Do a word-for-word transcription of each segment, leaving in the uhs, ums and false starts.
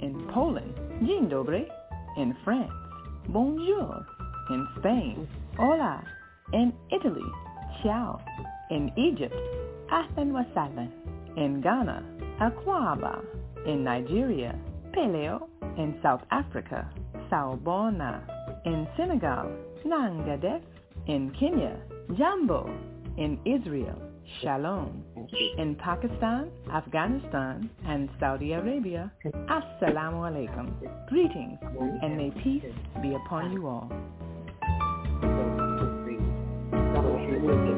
In Poland, dzień dobry. In France, bonjour. In Spain, hola. In Italy, ciao. In Egypt, ahlan wa sahlan. In Ghana, akwaba. In Nigeria, peleo. In South Africa, saobona. In Senegal, nangadef. In Kenya, jambo. In Israel, shalom. In Pakistan, Afghanistan, and Saudi Arabia, assalamu alaikum. Greetings, and may peace be upon you all. Okay.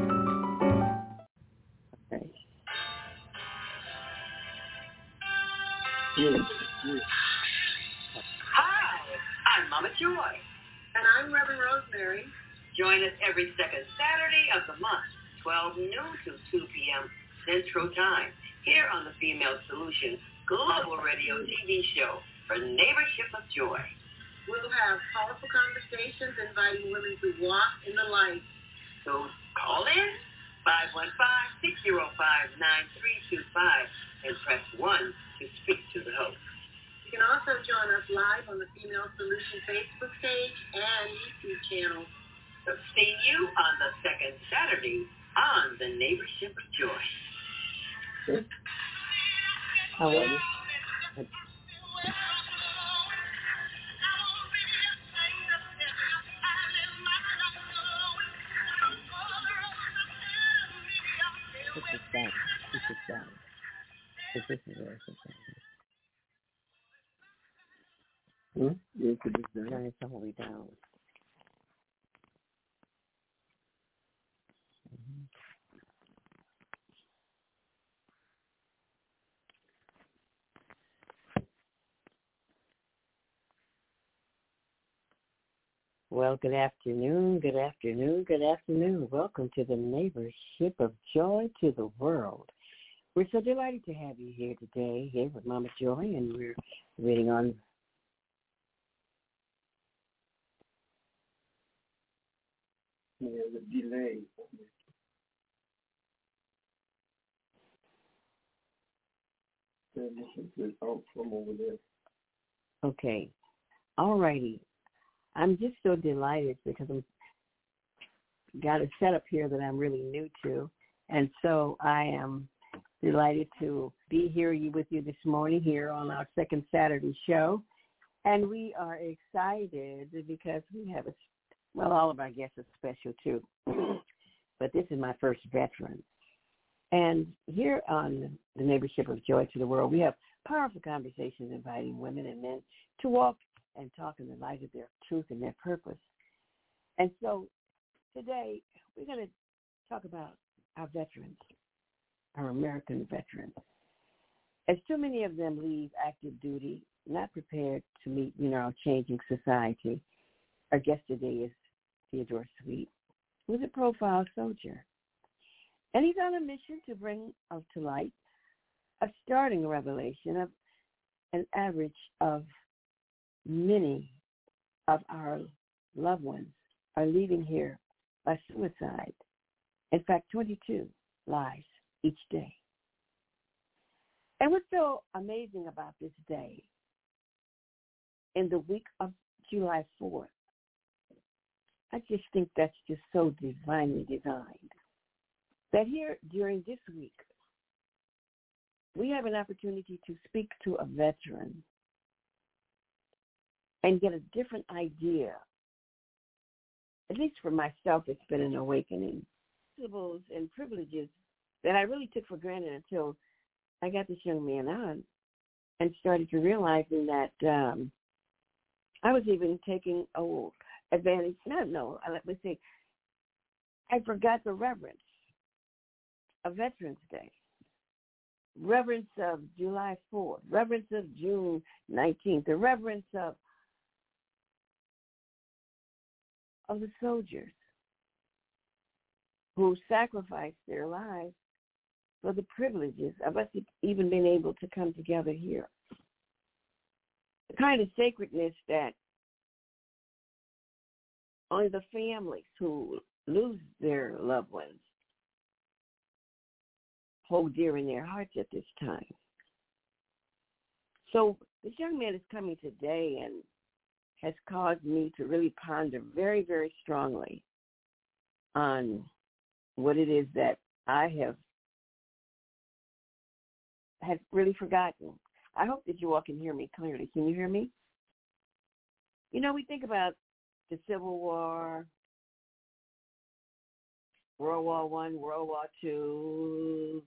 Yes. Yes. Hi, I'm Mama Joy, and I'm Reverend Rosemary. Join us every second Saturday of the month, twelve noon to two p.m. Central Time, here on the Female Solution Global Radio T V show for Neighborhood of Joy. We'll have powerful conversations inviting women to walk in the light. So call in five one five, six zero five, nine three two five and press one to speak to the host. You can also join us live on the Female Solution Facebook page and YouTube channel. So see you on the second Saturday on the Neighborhood of Joy. How are you? It's just that. It's just that. It's just that. Hmm? It's just that. Turn it all the way down. Well, good afternoon, good afternoon, good afternoon. Welcome to the Neighborship of Joy to the World. We're so delighted to have you here today, here with Mama Joy, and we're waiting on... There's a delay. From over there. Okay. All righty. I'm just so delighted because I'm got a setup here that I'm really new to, and so I am delighted to be here with you this morning here on our second Saturday show, and we are excited because we have a well, all of our guests are special too, but this is my first veteran, and here on the Neighborhood of Joy to the World, we have powerful conversations inviting women and men to walk and talk in the light of their truth and their purpose. And so today we're going to talk about our veterans, our American veterans. As too many of them leave active duty, not prepared to meet, you know, changing society, our guest today is Theodore Sweet, who's a profile soldier. And he's on a mission to bring out to light a startling revelation of an average of many of our loved ones are leaving here by suicide. In fact, twenty-two lives each day. And what's so amazing about this day, in the week of July fourth, I just think that's just so divinely designed, that here during this week, we have an opportunity to speak to a veteran and get a different idea. At least for myself, it's been an awakening. Principles and privileges that I really took for granted until I got this young man on and started to realizing that um, I was even taking oh, advantage. No, no, let me say, I forgot the reverence of Veterans Day, reverence of July fourth, reverence of June nineteenth, the reverence of of the soldiers who sacrificed their lives for the privileges of us even being able to come together here. The kind of sacredness that only the families who lose their loved ones hold dear in their hearts at this time. So this young man is coming today and has caused me to really ponder very, very strongly on what it is that I have have really forgotten. I hope that you all can hear me clearly. Can you hear me? You know, we think about the Civil War, World War One, World War Two,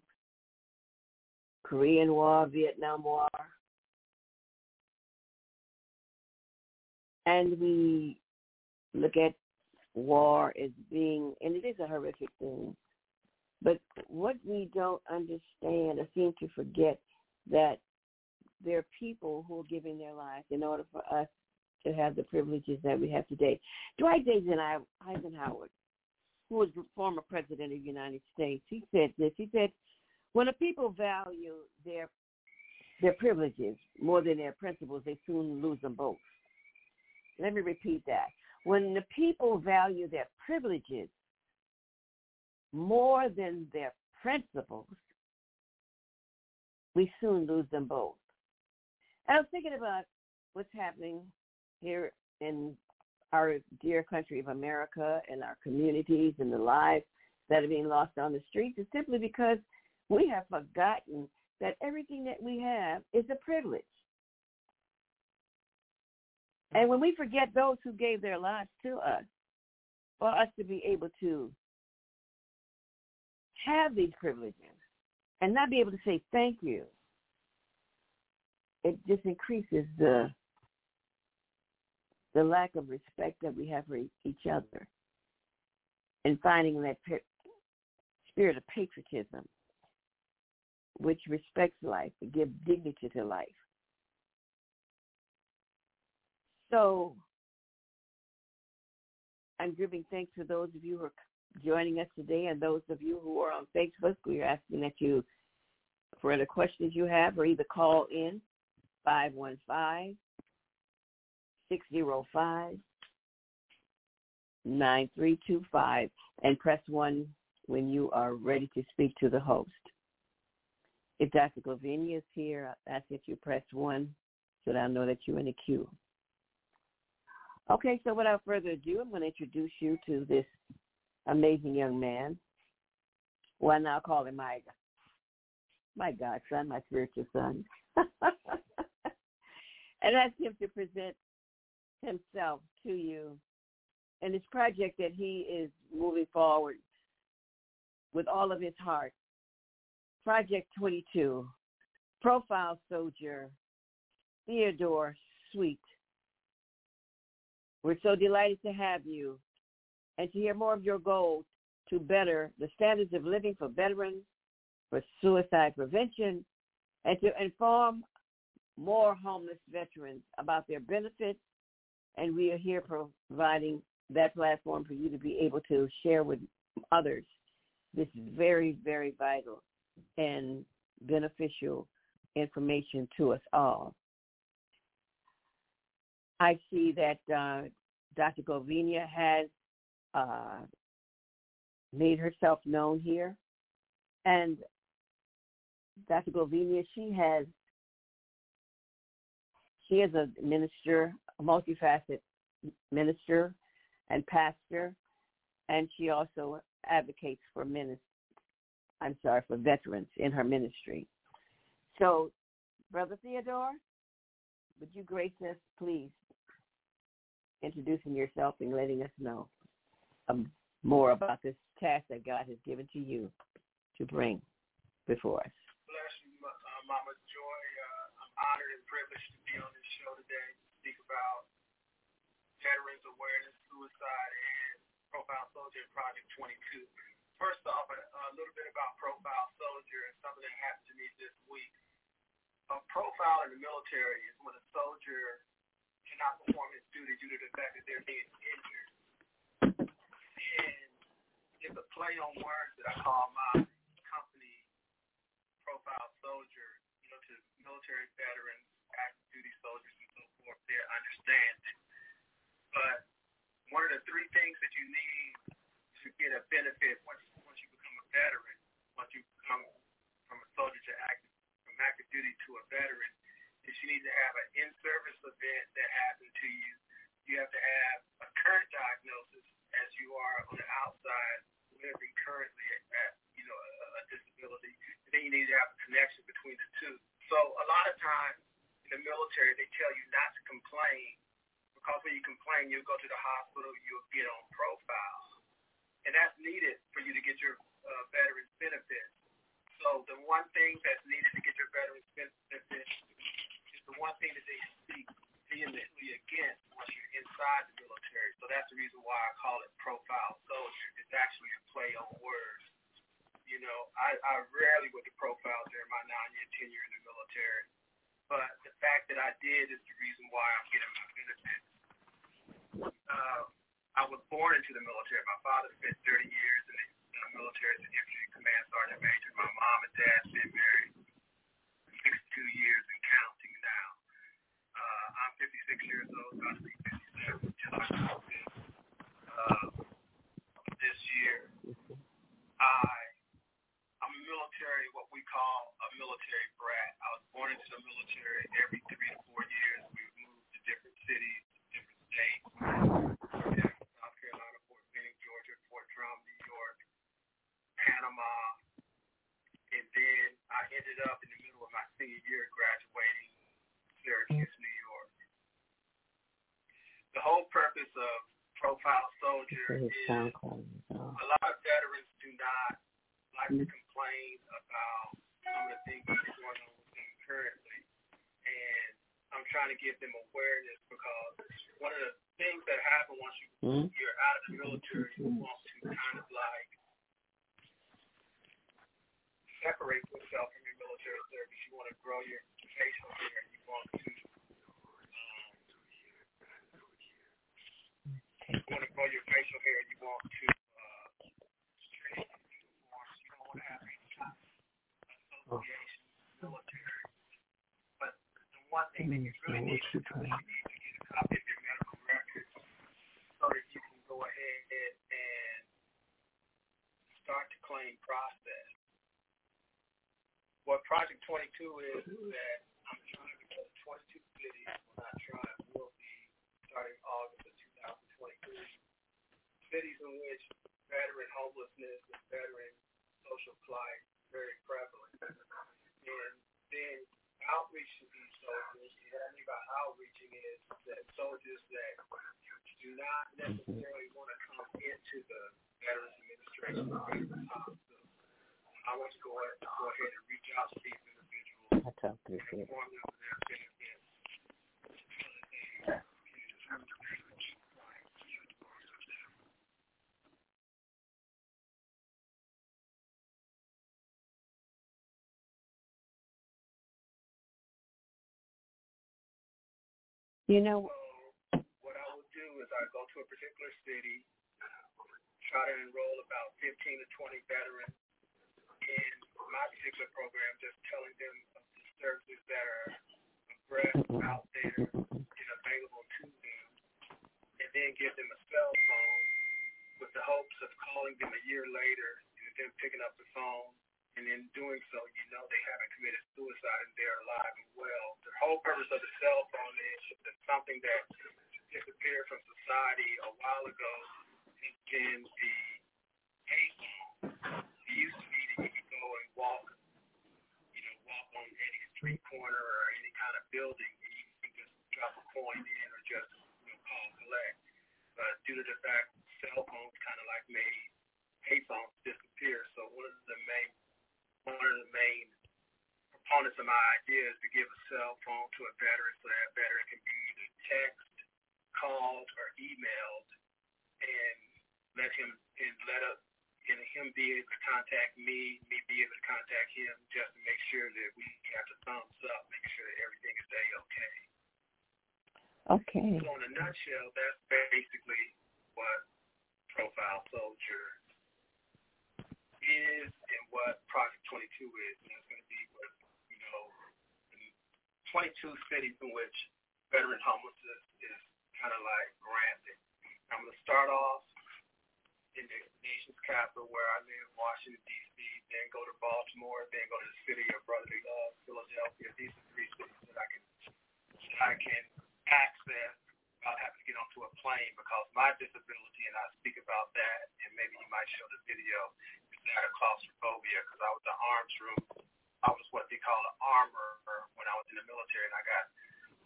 Korean War, Vietnam War. And we look at war as being, and it is a horrific thing, but what we don't understand or seem to forget that there are people who are giving their lives in order for us to have the privileges that we have today. Dwight D. Eisenhower, who was the former president of the United States, he said this. He said, when a people value their their privileges more than their principles, they soon lose them both. Let me repeat that. When the people value their privileges more than their principles, we soon lose them both. And I was thinking about what's happening here in our dear country of America and our communities and the lives that are being lost on the streets is simply because we have forgotten that everything that we have is a privilege. And when we forget those who gave their lives to us, for us to be able to have these privileges and not be able to say thank you, it just increases the the lack of respect that we have for each other and finding that pe- spirit of patriotism, which respects life, to give dignity to life. So I'm giving thanks to those of you who are joining us today and those of you who are on Facebook. We are asking that you, for any questions you have, or either call in five one five, six zero five, nine three two five and press one when you are ready to speak to the host. If Doctor Glovinia is here, I ask that you press one so that I know that you're in the queue. Okay, so without further ado, I'm going to introduce you to this amazing young man. Well, I now call him my, my godson, my spiritual son. And ask him to present himself to you in this project that he is moving forward with all of his heart. Project twenty-two, Profile Soldier, Theodore Sweet. We're so delighted to have you and to hear more of your goals to better the standards of living for veterans, for suicide prevention, and to inform more homeless veterans about their benefits. And we are here providing that platform for you to be able to share with others this very, very vital and beneficial information to us all. I see that uh, Doctor Govinia has uh, made herself known here. And Doctor Govinia, she has, she is a minister, a multifaceted minister and pastor, and she also advocates for ministers. I'm sorry, for veterans in her ministry. So, Brother Theodore, would you grace us, please, introducing yourself and letting us know um, more about this task that God has given to you to bring before us. Bless you, uh, Mama Joy. Uh, I'm honored and privileged to be on this show today to speak about veterans awareness, suicide, and Profile Soldier and Project twenty-two. First off, a little bit about Profile Soldier and something that happened to me this week. A profile in the military is when a soldier cannot perform his duty due to the fact that they're being injured. And it's a play on words that I call my company Profile Soldier, you know, to military veterans, active duty soldiers, and so forth, their understanding. But one of the three things that you need to get a benefit once, once you become a veteran, once you become from a soldier to active, from active duty to a veteran, is you need to have an in-service event that happened to you. You have to have a current diagnosis as you are on the outside living currently at, you know, a, a disability. And then you need to have a connection between the two. So a lot of times in the military, they tell you not to complain because when you complain, you'll go to the hospital, you'll get on profile. And that's needed for you to get your uh, veterans benefits. So the one thing that's needed to get your veterans benefits is the one thing that they speak vehemently against once you're inside the military. So that's the reason why I call it Profile Soldier. It's actually a play on words. You know, I, I rarely went to profile during my nine-year tenure in the military. But the fact that I did is the reason why I'm getting my benefits. Uh, I was born into the military. My father spent thirty years in the, in the military as an infantry command sergeant major. My mom and dad have been married sixty-two years and counting now. Uh, I'm fifty-six years old. So I'll be fifty-seven uh, this year. I, I'm a military, what we call a military brat. I was born into the military. Every three to four years, we would move to different cities, different states. Panama, and then I ended up in the middle of my senior year graduating Syracuse, New York. The whole purpose of Profile Soldier is a lot of veterans do not like to complain about some of the things that are going on with them currently, and I'm trying to give them awareness because one of the things that happen once you, you're out of the military, you want to kind of like separate yourself from your military service. You want to grow your facial hair. You want to you want to grow your facial hair. You want to uh, straighten your uniforms. You don't want to have any kind of association with the military. But the one thing that you really need to do is you need to get a copy of your medical records so that you can go ahead and, and start the claim process. What Project twenty-two is, is that I'm trying to go to twenty-two cities when I try and will be starting August of twenty twenty-three. Cities in which veteran homelessness and veteran social plight is very prevalent. And then outreach to these soldiers, and what I mean by outreaching is that soldiers that do not necessarily want to come into the Veterans Administration or Veterans Hospital. I want to go ahead, go ahead and reach out to these individuals and inform them of their benefits so that they can determine the benefits of them. You know, so what I will do is I go to a particular city, try to enroll about fifteen to twenty veterans in my particular program, just telling them of the services that are abreast out there and available to them, and then give them a cell phone with the hopes of calling them a year later and then picking up the phone. And in doing so, you know they haven't committed suicide and they're alive and well. The whole purpose of the cell phone is that something that disappeared from society a while ago, it can be taken. It used to be that you could go and walk, you know, walk on any street corner or any kind of building, and you can just drop a coin in or just, you know, call collect. But due to the fact cell phones kind of like made payphones disappear, so one of the main One of the main proponents of my idea is to give a cell phone to a veteran so that veteran can be either text, called, or emailed, and let him and let up and him be able to contact me, me be able to contact him, just to make sure that we have the thumbs up, make sure that everything is a okay. Okay. So in a nutshell, that's basically what Profile Soldier is and what Project twenty-two is, and it's going to be with, you know, twenty-two cities in which veteran homelessness is kind of like rampant. I'm going to start off in the nation's capital where I live, Washington, D C, then go to Baltimore, then go to the city of brotherly love, Philadelphia. These are three cities that I can, that I can access without having to get onto a plane because my disability, and I speak about that, and maybe you might show the video, out of claustrophobia because I was in the arms room. I was what they call an armorer when I was in the military, and I got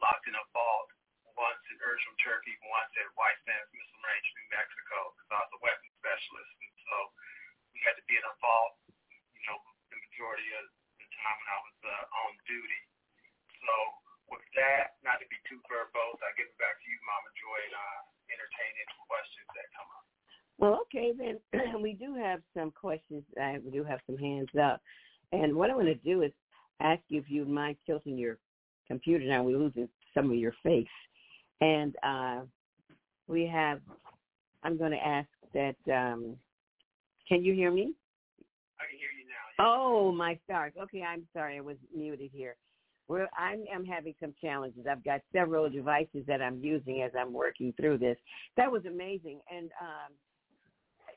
locked in a vault once in Urdu Turkey, once at White Sands Missile Range, New Mexico, because I was a weapons specialist. And so we had to be in a vault, you know, the majority of the time when I was uh, on duty. So with that, not to be too verbose, I give it back to you, Mama Joy, and I entertain any questions that come up. Well, okay, then we do have some questions. Uh, we do have some hands up. And what I want to do is ask you if you'd mind tilting your computer down. We're losing some of your face. And uh, we have, I'm going to ask that, um, can you hear me? I can hear you now. Yeah. Oh, my stars. Okay, I'm sorry. I was muted here. Well, I'm, I'm having some challenges. I've got several devices that I'm using as I'm working through this. That was amazing. And, um,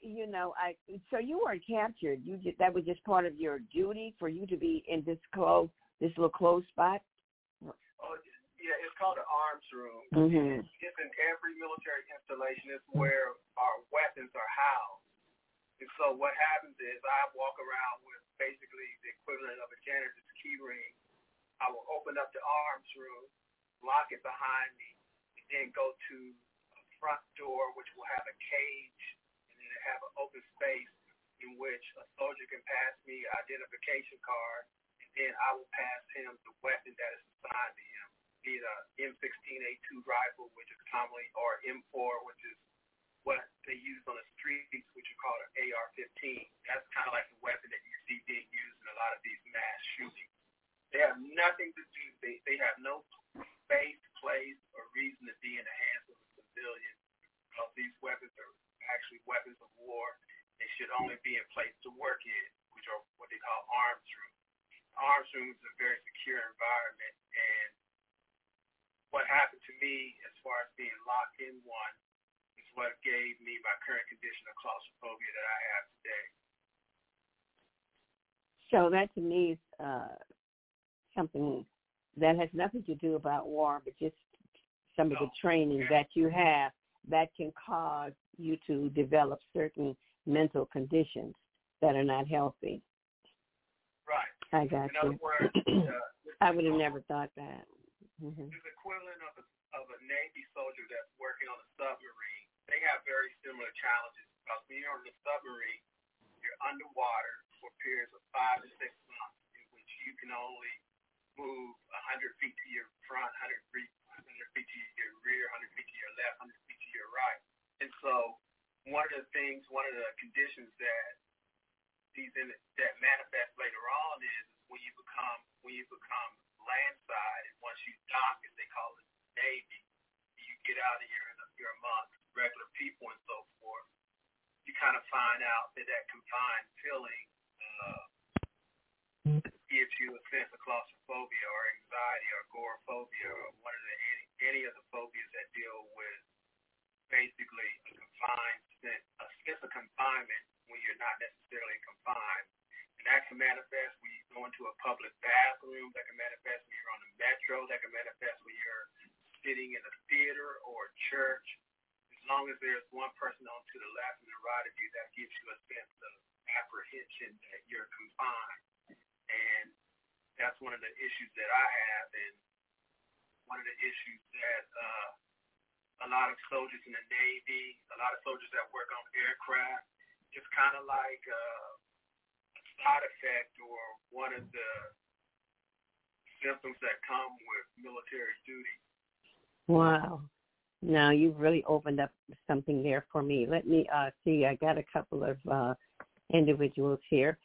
you know, I so you weren't captured. You just, that was just part of your duty for you to be in this close, this little closed spot. Oh, yeah, it's called the arms room. Mm-hmm. It's in every military installation. It's where our weapons are housed. And so what happens is I walk around with basically the equivalent of a janitor's key ring. I will open up the arms room, lock it behind me, and then go to a front door which will have a cage. Have an open space in which a soldier can pass me an identification card, and then I will pass him the weapon that is assigned to him, be it an M sixteen A two rifle, which is commonly, or M four, which is what they use on the streets, which are called an A R fifteen. That's kind of like the weapon that you see being used in a lot of these mass shootings. They have nothing to do. They, they have no space, place, or reason to be in the hands of a civilian because these weapons are actually weapons of war. They should only be in place to work in, which are what they call arms rooms. Arms rooms is a very secure environment, and what happened to me as far as being locked in one is what gave me my current condition of claustrophobia that I have today. So that to me is uh, something that has nothing to do about war, but just some of oh, the training okay. that you have that can cause you to develop certain mental conditions that are not healthy. Right. I got in you. Other words, uh, I would have never thought that. Mm-hmm. It's equivalent of a, of a Navy soldier that's working on a submarine. They have very similar challenges because when you're on the submarine, you're underwater for periods of five to six months in which you can only move one hundred feet to your front, one hundred feet, one hundred feet to your rear, one hundred feet to your left, one hundred feet to your right. And so one of the things, one of the conditions that these in, that manifest later on is when you become when you become landside, and once you dock, as they call it, Navy, get out of here, you're among regular people and so forth, you kind of find out that that confined feeling uh, gives you a sense of claustrophobia or anxiety or agoraphobia or one of the any, any of the phobias that deal with basically a confined sense, a sense of confinement when you're not necessarily confined. And that can manifest when you go into a public bathroom, that can manifest when you're on the metro, that can manifest when you're sitting in a theater or a church. As long as there's one person on to the left and the right of you, that gives you a sense of apprehension that you're confined. And that's one of the issues that I have, and one of the issues that uh, a lot of soldiers in the Navy, a lot of soldiers that work on aircraft, it's kind of like uh, a side effect or one of the symptoms that come with military duty. Wow. Now, you've really opened up something there for me. Let me uh, see. I got a couple of uh, individuals here.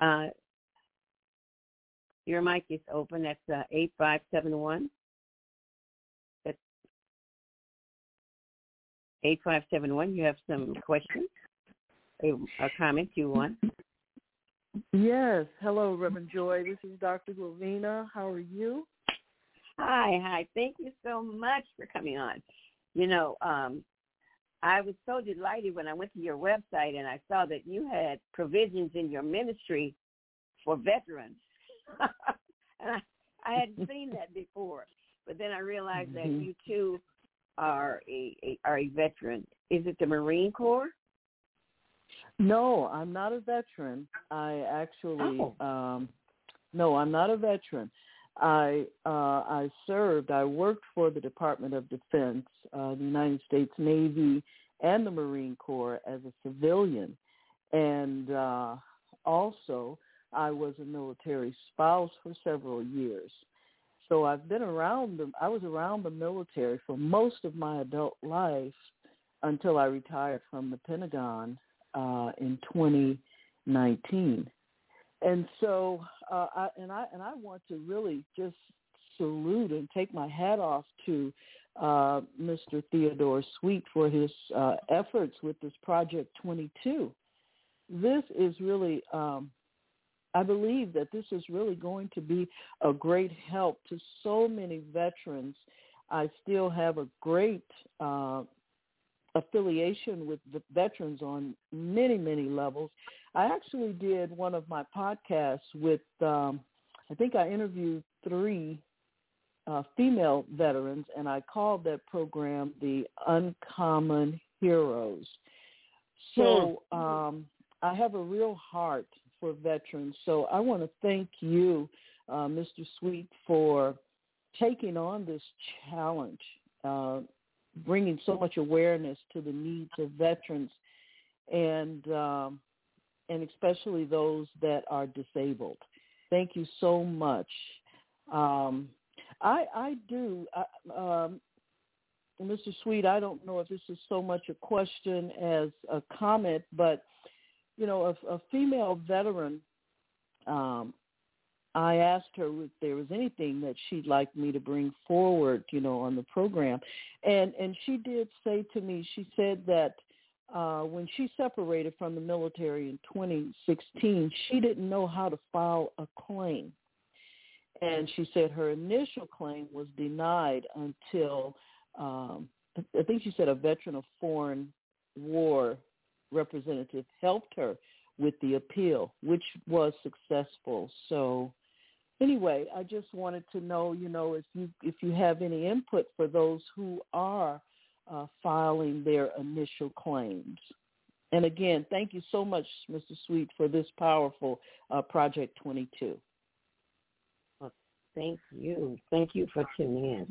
Uh, your mic is open. That's uh, eight five seven one. That's eight five seven one. You have some questions, a, a comment you want? Yes. Hello, Reverend Joy. This is Doctor Govinia. How are you? Hi, hi. Thank you so much for coming on. You know, um, I was so delighted when I went to your website and I saw that you had provisions in your ministry for veterans. And I, I hadn't seen that before. But then I realized mm-hmm. that you, too, are a, a are a veteran. Is it the Marine Corps? No, I'm not a veteran. I actually oh. – um, no, I'm not a veteran. I uh, I served, I worked for the Department of Defense, uh, the United States Navy, and the Marine Corps as a civilian. And uh, also, I was a military spouse for several years. So I've been around them. I was around the military for most of my adult life until I retired from the Pentagon uh, in twenty nineteen. And so, uh, I, and I and I want to really just salute and take my hat off to uh, Mister Theodore Sweet for his uh, efforts with this Project twenty-two. This is really, um, I believe that this is really going to be a great help to so many veterans. I still have a great uh, affiliation with the veterans on many, many levels. I actually did one of my podcasts with, um, I think I interviewed three uh, female veterans, and I called that program the Uncommon Heroes. So um, I have a real heart for veterans. So I want to thank you, uh, Mister Sweet, for taking on this challenge, uh, bringing so much awareness to the needs of veterans, and um, and especially those that are disabled. Thank you so much. Um, I, I do, I, um, Mister Sweet, I don't know if this is so much a question as a comment, but, you know, a, a female veteran, um, I asked her if there was anything that she'd like me to bring forward, you know, on the program. And, and she did say to me, she said that, Uh, when she separated from the military in twenty sixteen, she didn't know how to file a claim. And she said her initial claim was denied until, um, I think she said a veteran of foreign war representative helped her with the appeal, which was successful. So anyway, I just wanted to know, you know, if you, if you have any input for those who are Uh, filing their initial claims. And again, thank you so much, Mister Sweet, for this powerful uh, Project twenty-two. Well, thank you. Thank you for tuning in.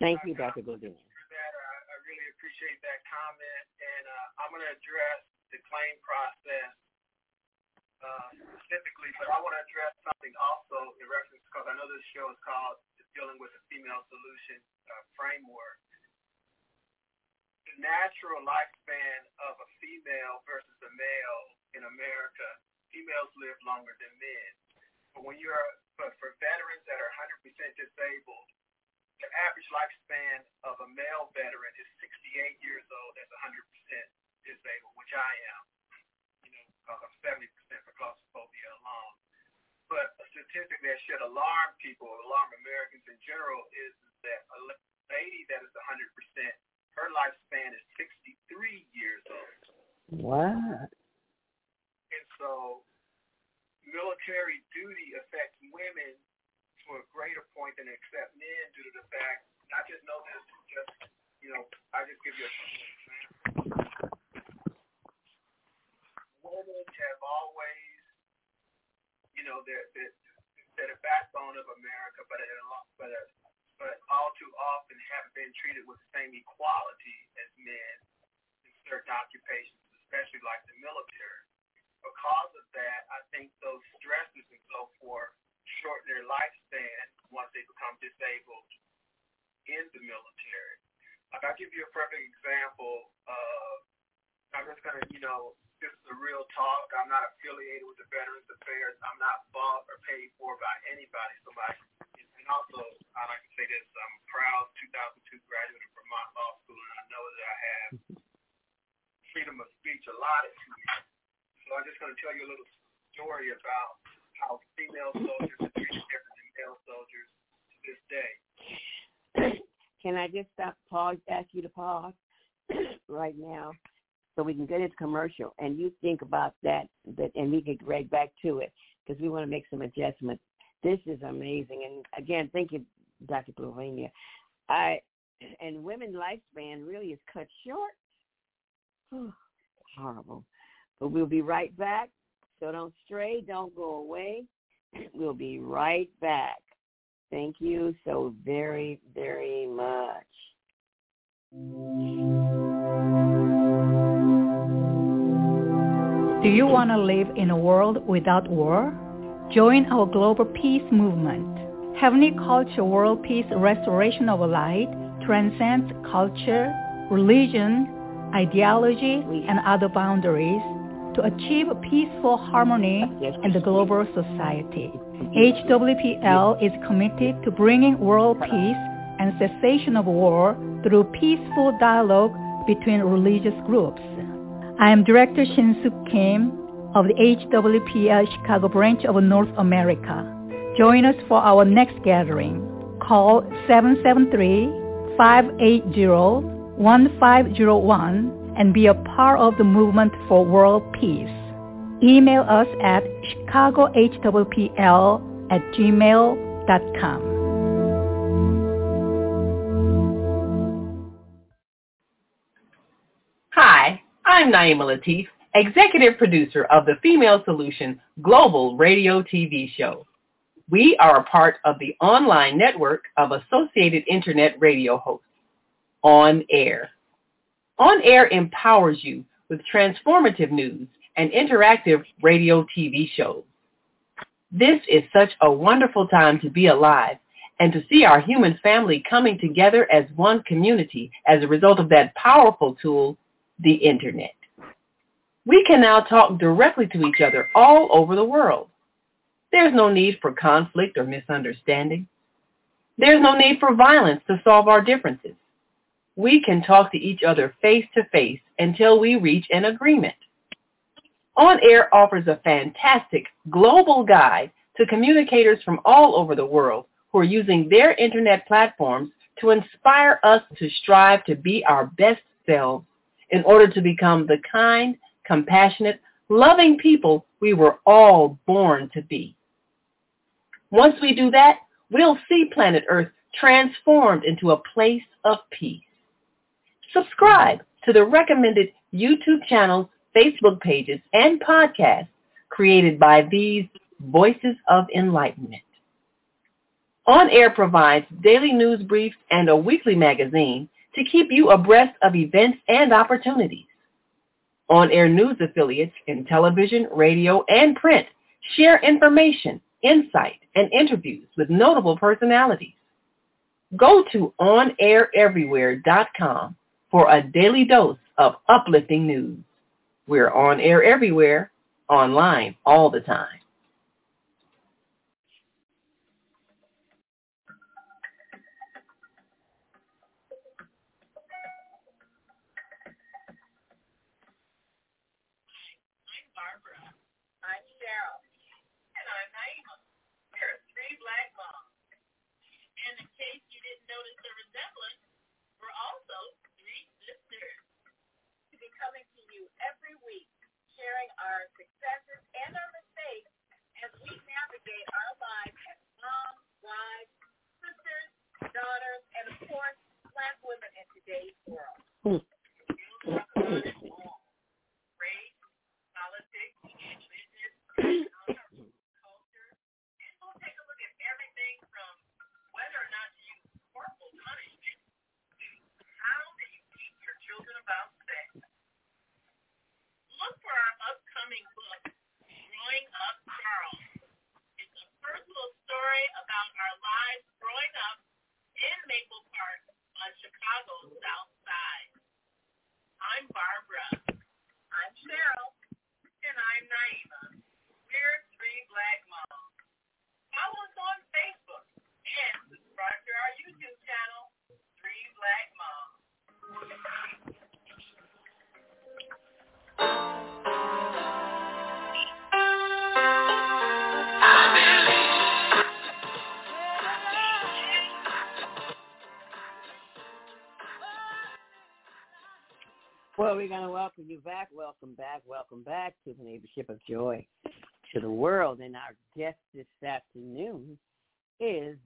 Thank you, Doctor Govinia. I really appreciate that comment, and uh, I'm going to address the claim process uh, specifically, but I want to address something also in reference, because I know this show is called Dealing with the Female Solution uh, Framework. Natural lifespan of a female versus a male in America, females live longer than men. But when you're, but for veterans that are one hundred percent disabled, the average lifespan of a I am, you know, because I'm seventy percent claustrophobia alone. But a statistic that should alarm people, alarm Americans in general, is that a lady that is one hundred percent, her lifespan is sixty-three years old. Wow. And so military duty affects women to a greater point than it affects men due to the fact, and I just know this, just, you know, I just give you a example. Women have always, you know, they're, they're, they're the backbone of America, but it, but it, but all too often have been treated with the same equality as men in certain occupations, especially like the military. Because of that, I think those stressors and so forth shorten their lifespan once they become disabled in the military. Like, I'll give you a perfect example of, I'm just going to, you know, this is a real talk. I'm not affiliated with the Veterans Affairs. I'm not bought or paid for by anybody. So my, and also, I like to say this, I'm a proud two thousand two graduate of Vermont Law School, and I know that I have freedom of speech allotted to me. So I'm just going to tell you a little story about how female soldiers are treated different than male soldiers to this day. Can I just stop, pause, ask you to pause right now so we can get into commercial, and you think about that, that, and we can get right back to it because we want to make some adjustments. This is amazing. And, again, thank you, Doctor Glovinia. I And women's lifespan really is cut short. Oh, horrible. But we'll be right back. So don't stray. Don't go away. We'll be right back. Thank you so very, very much. Do you want to live in a world without war? Join our global peace movement. Heavenly culture, world peace, restoration of light transcends culture, religion, ideology, and other boundaries to achieve peaceful harmony in the global society. H W P L is committed to bringing world peace and cessation of war through peaceful dialogue between religious groups. I am Director Shin-Suk Kim of the H W P L Chicago branch of North America. Join us for our next gathering. Call seven seven three, five eight zero, one five zero one and be a part of the movement for world peace. Email us at chicago h w p l at gmail dot com. Hi, I'm Naima Latif, Executive Producer of the Female Solution Global Radio T V Show. We are a part of the online network of associated internet radio hosts, On Air. On Air empowers you with transformative news and interactive radio T V shows. This is such a wonderful time to be alive and to see our human family coming together as one community as a result of that powerful tool, the internet. We can now talk directly to each other all over the world. There's no need for conflict or misunderstanding. There's no need for violence to solve our differences. We can talk to each other face to face until we reach an agreement. On Air offers a fantastic global guide to communicators from all over the world who are using their internet platforms to inspire us to strive to be our best selves in order to become the kind, compassionate, loving people we were all born to be. Once we do that, we'll see planet Earth transformed into a place of peace. Subscribe to the recommended YouTube channels, Facebook pages, and podcasts created by these Voices of Enlightenment. On Air provides daily news briefs and a weekly magazine to keep you abreast of events and opportunities. On-air news affiliates in television, radio, and print share information, insight, and interviews with notable personalities. Go to on air everywhere dot com for a daily dose of uplifting news. We're on air everywhere, online all the time. coming to you every week, sharing our successes and our mistakes as we navigate our lives as moms, wives, sisters, daughters, and of course, Black women in today's world. Mm. Race, politics, religion, culture, and we'll take a look at everything from whether or not to use corporal punishment to how do you teach your children about sex. Look for our upcoming book, Growing Up Girls. It's a personal story about our lives growing up in Maple Park on Chicago's South Side. I'm Barbara. I'm Cheryl. And I'm Naima. We're Three Black Moms. Follow us on Facebook and subscribe to our YouTube channel, Three Black Moms. Well, we're going to welcome you back, welcome back, welcome back to the Neighborhood of Joy to the world. And our guest this afternoon is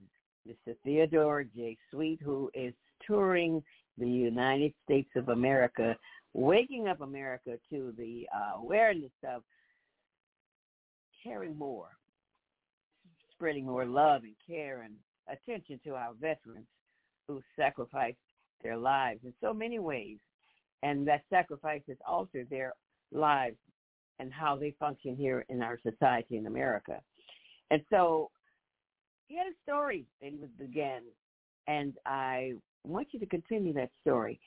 Mister Theodore J. Sweet, who is touring the United States of America, waking up America to the uh, awareness of caring more, spreading more love and care and attention to our veterans who sacrificed their lives in so many ways. And that sacrifice has altered their lives and how they function here in our society in America. And so he had a story that he began, and I want you to continue that story.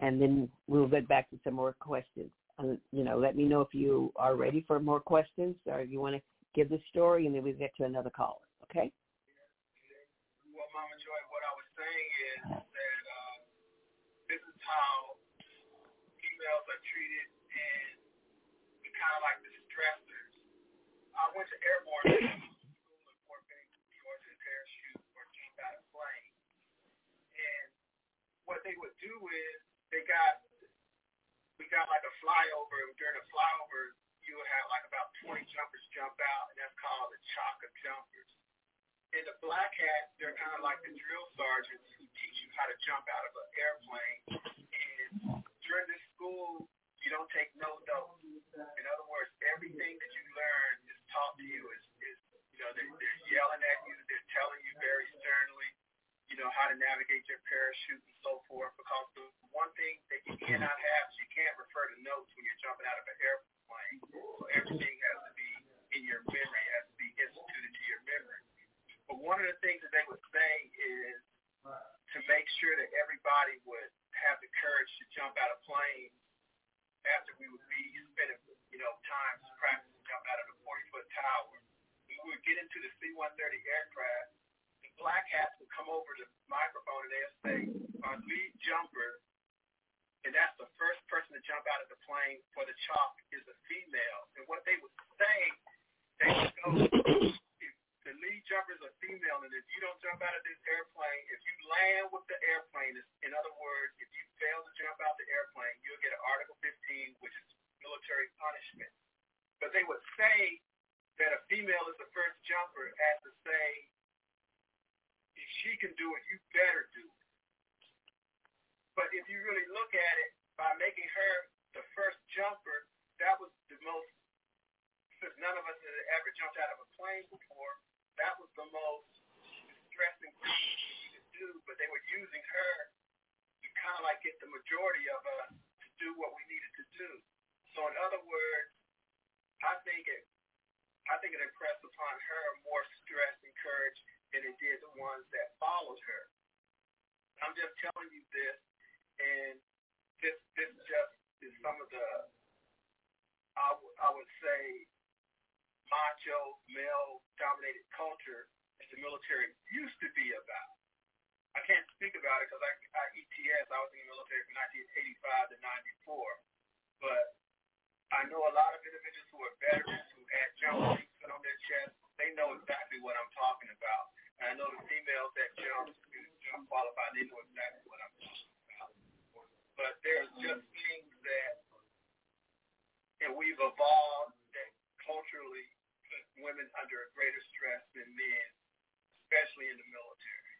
And then we'll get back to some more questions. Uh, you know, let me know if you are ready for more questions or if you want to give the story, and then we'll get to another caller, okay? Well, Mama Joy, what I was saying is that uh, this is how are treated and kind of like the stressors. I went to airborne school in Fort Benning, Georgia, parachute or came out of plane. And what they would do is they got we got like a flyover, and during a flyover you would have like about twenty jumpers jump out, and that's called the chock of jumpers. And the black hats, they're kind of like the drill sergeants who teach you how to jump out of an airplane. And during this school, you don't take no notes. In other words, everything that you learn is taught to you. Is, is you know, they're, they're yelling at you. They're telling you very sternly, you know, how to navigate your parachute and so forth. Because the one thing that you cannot have is you can't refer to notes when you're jumping out of an airplane. So everything has to be in your memory, has to be instituted to your memory. But one of the things that they would say is to make sure that everybody would have the courage to jump out of planes after we would be spending, you know, time to practice to jump out of the forty-foot tower. We would get into the C one thirty aircraft. The black hats would come over to the microphone and they would say, our lead jumper, and that's the first person to jump out of the plane for the chalk, is a female. And what they would say, they would go, if the lead jumper is a female, and if you don't jump out of this airplane, if you land with the airplane, in other words, if you fail to jump out the airplane, you'll get an Article fifteen, which is military punishment. But they would say that a female is the first jumper as to say, if she can do it, you better do it. But if you really look at it, by making her the first jumper, that was the most, because none of us had ever jumped out of a plane before, that was the most stressing thing you could do, but they were using her to kind of like get the majority of us to do what we needed to do. So in other words, I think it I think it impressed upon her more stress and courage than it did the ones that followed her. I'm just telling you this, and this this just is some of the, I, w- I would say, macho, male-dominated culture that the military used to be about. I can't speak about it because I, I E T S, I was in the military from nineteen eighty-five to ninety-four, but I know a lot of individuals who are veterans who had jump seats put on their chest. They know exactly what I'm talking about. And I know the females that jump, jump qualified, they know exactly what I'm talking about. But there's just things that the law that culturally put women under a greater stress than men, especially in the military.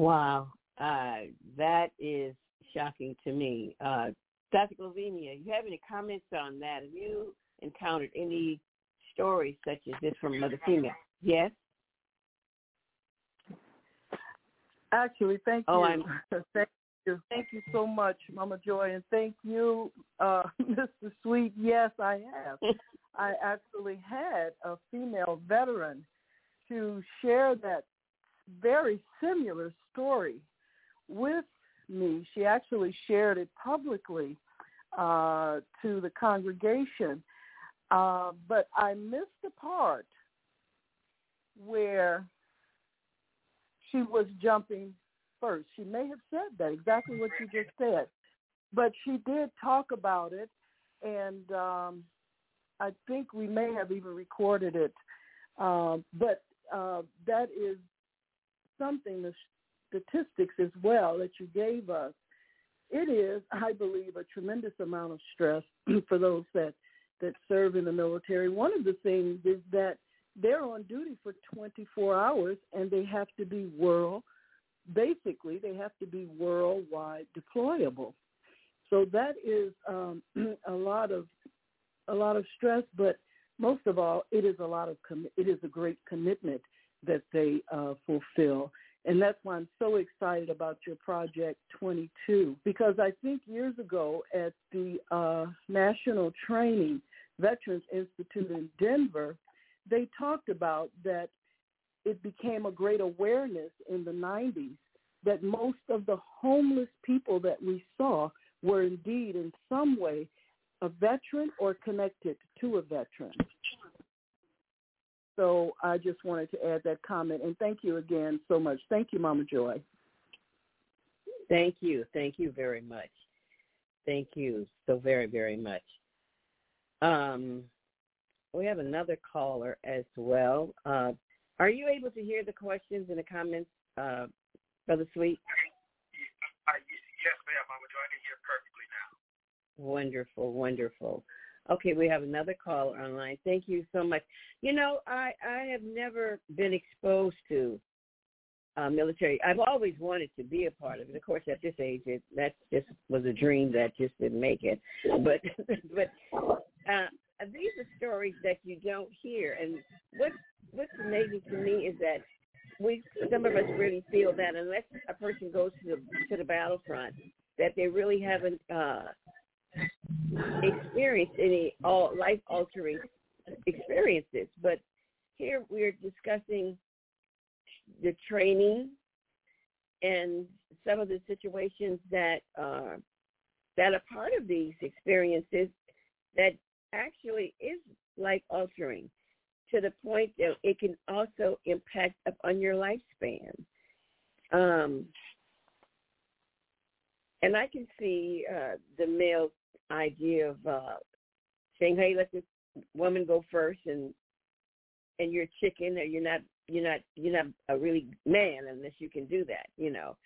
Wow. Uh, that is shocking to me. Uh, Doctor Govinia, you have any comments on that? Have you encountered any stories such as this from another female? Yes? Actually, thank you. Oh, I'm... thank you. Thank you so much, Mama Joy, and thank you, uh, Mister Sweet. Yes, I have. I actually had a female veteran to share that very similar story with me. She actually shared it publicly uh, to the congregation, uh, but I missed the part where she was jumping first. She may have said that, exactly what you just said, but she did talk about it, and um, I think we may have even recorded it, uh, but uh, that is something, the statistics as well that you gave us. It is, I believe, a tremendous amount of stress for those that, that serve in the military. One of the things is that they're on duty for twenty-four hours, and they have to be world, basically, they have to be worldwide deployable. So that is um, a lot of a lot of stress, but most of all, it is a lot of com- it is a great commitment that they uh, fulfill, and that's why I'm so excited about your Project twenty-two, because I think years ago at the uh, National Training Veterans Institute in Denver, they talked about that it became a great awareness in the nineties that most of the homeless people that we saw were indeed in some way a veteran or connected to a veteran. So I just wanted to add that comment, and thank you again so much. Thank you, Mama Joy. Thank you. Thank you very much. Thank you so very, very much. Um. We have another caller as well. Uh, are you able to hear the questions and the comments, uh, Brother Sweet? I, I, yes, ma'am. I'm trying to hear perfectly now. Wonderful, wonderful. Okay, we have another caller online. Thank you so much. You know, I, I have never been exposed to uh, military. I've always wanted to be a part of it. Of course, at this age, it, that just was a dream that just didn't make it. But, but. Uh, These are stories that you don't hear, and what, what's amazing to me is that we, some of us really feel that unless a person goes to the, to the battlefront, that they really haven't uh, experienced any all life-altering experiences. But here we're discussing the training and some of the situations that uh, that are part of these experiences that actually is life-altering to the point that it can also impact upon your lifespan. Um, and I can see uh, the male idea of uh, saying, hey, let this woman go first, and and you're chicken, or you're not, you're not, you're not a really man unless you can do that, you know.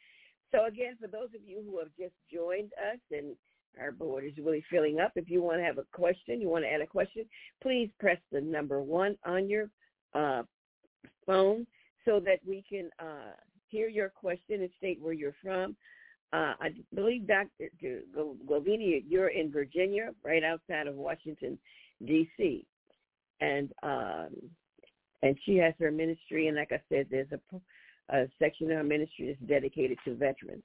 So again, for those of you who have just joined us, and our board is really filling up. If you want to have a question, you want to add a question, please press the number one on your uh, phone so that we can uh, hear your question and state where you're from. Uh, I believe, Doctor Glovinia, you're in Virginia, right outside of Washington, D C, and um, and she has her ministry, and like I said, there's a, a section of her ministry that's dedicated to veterans.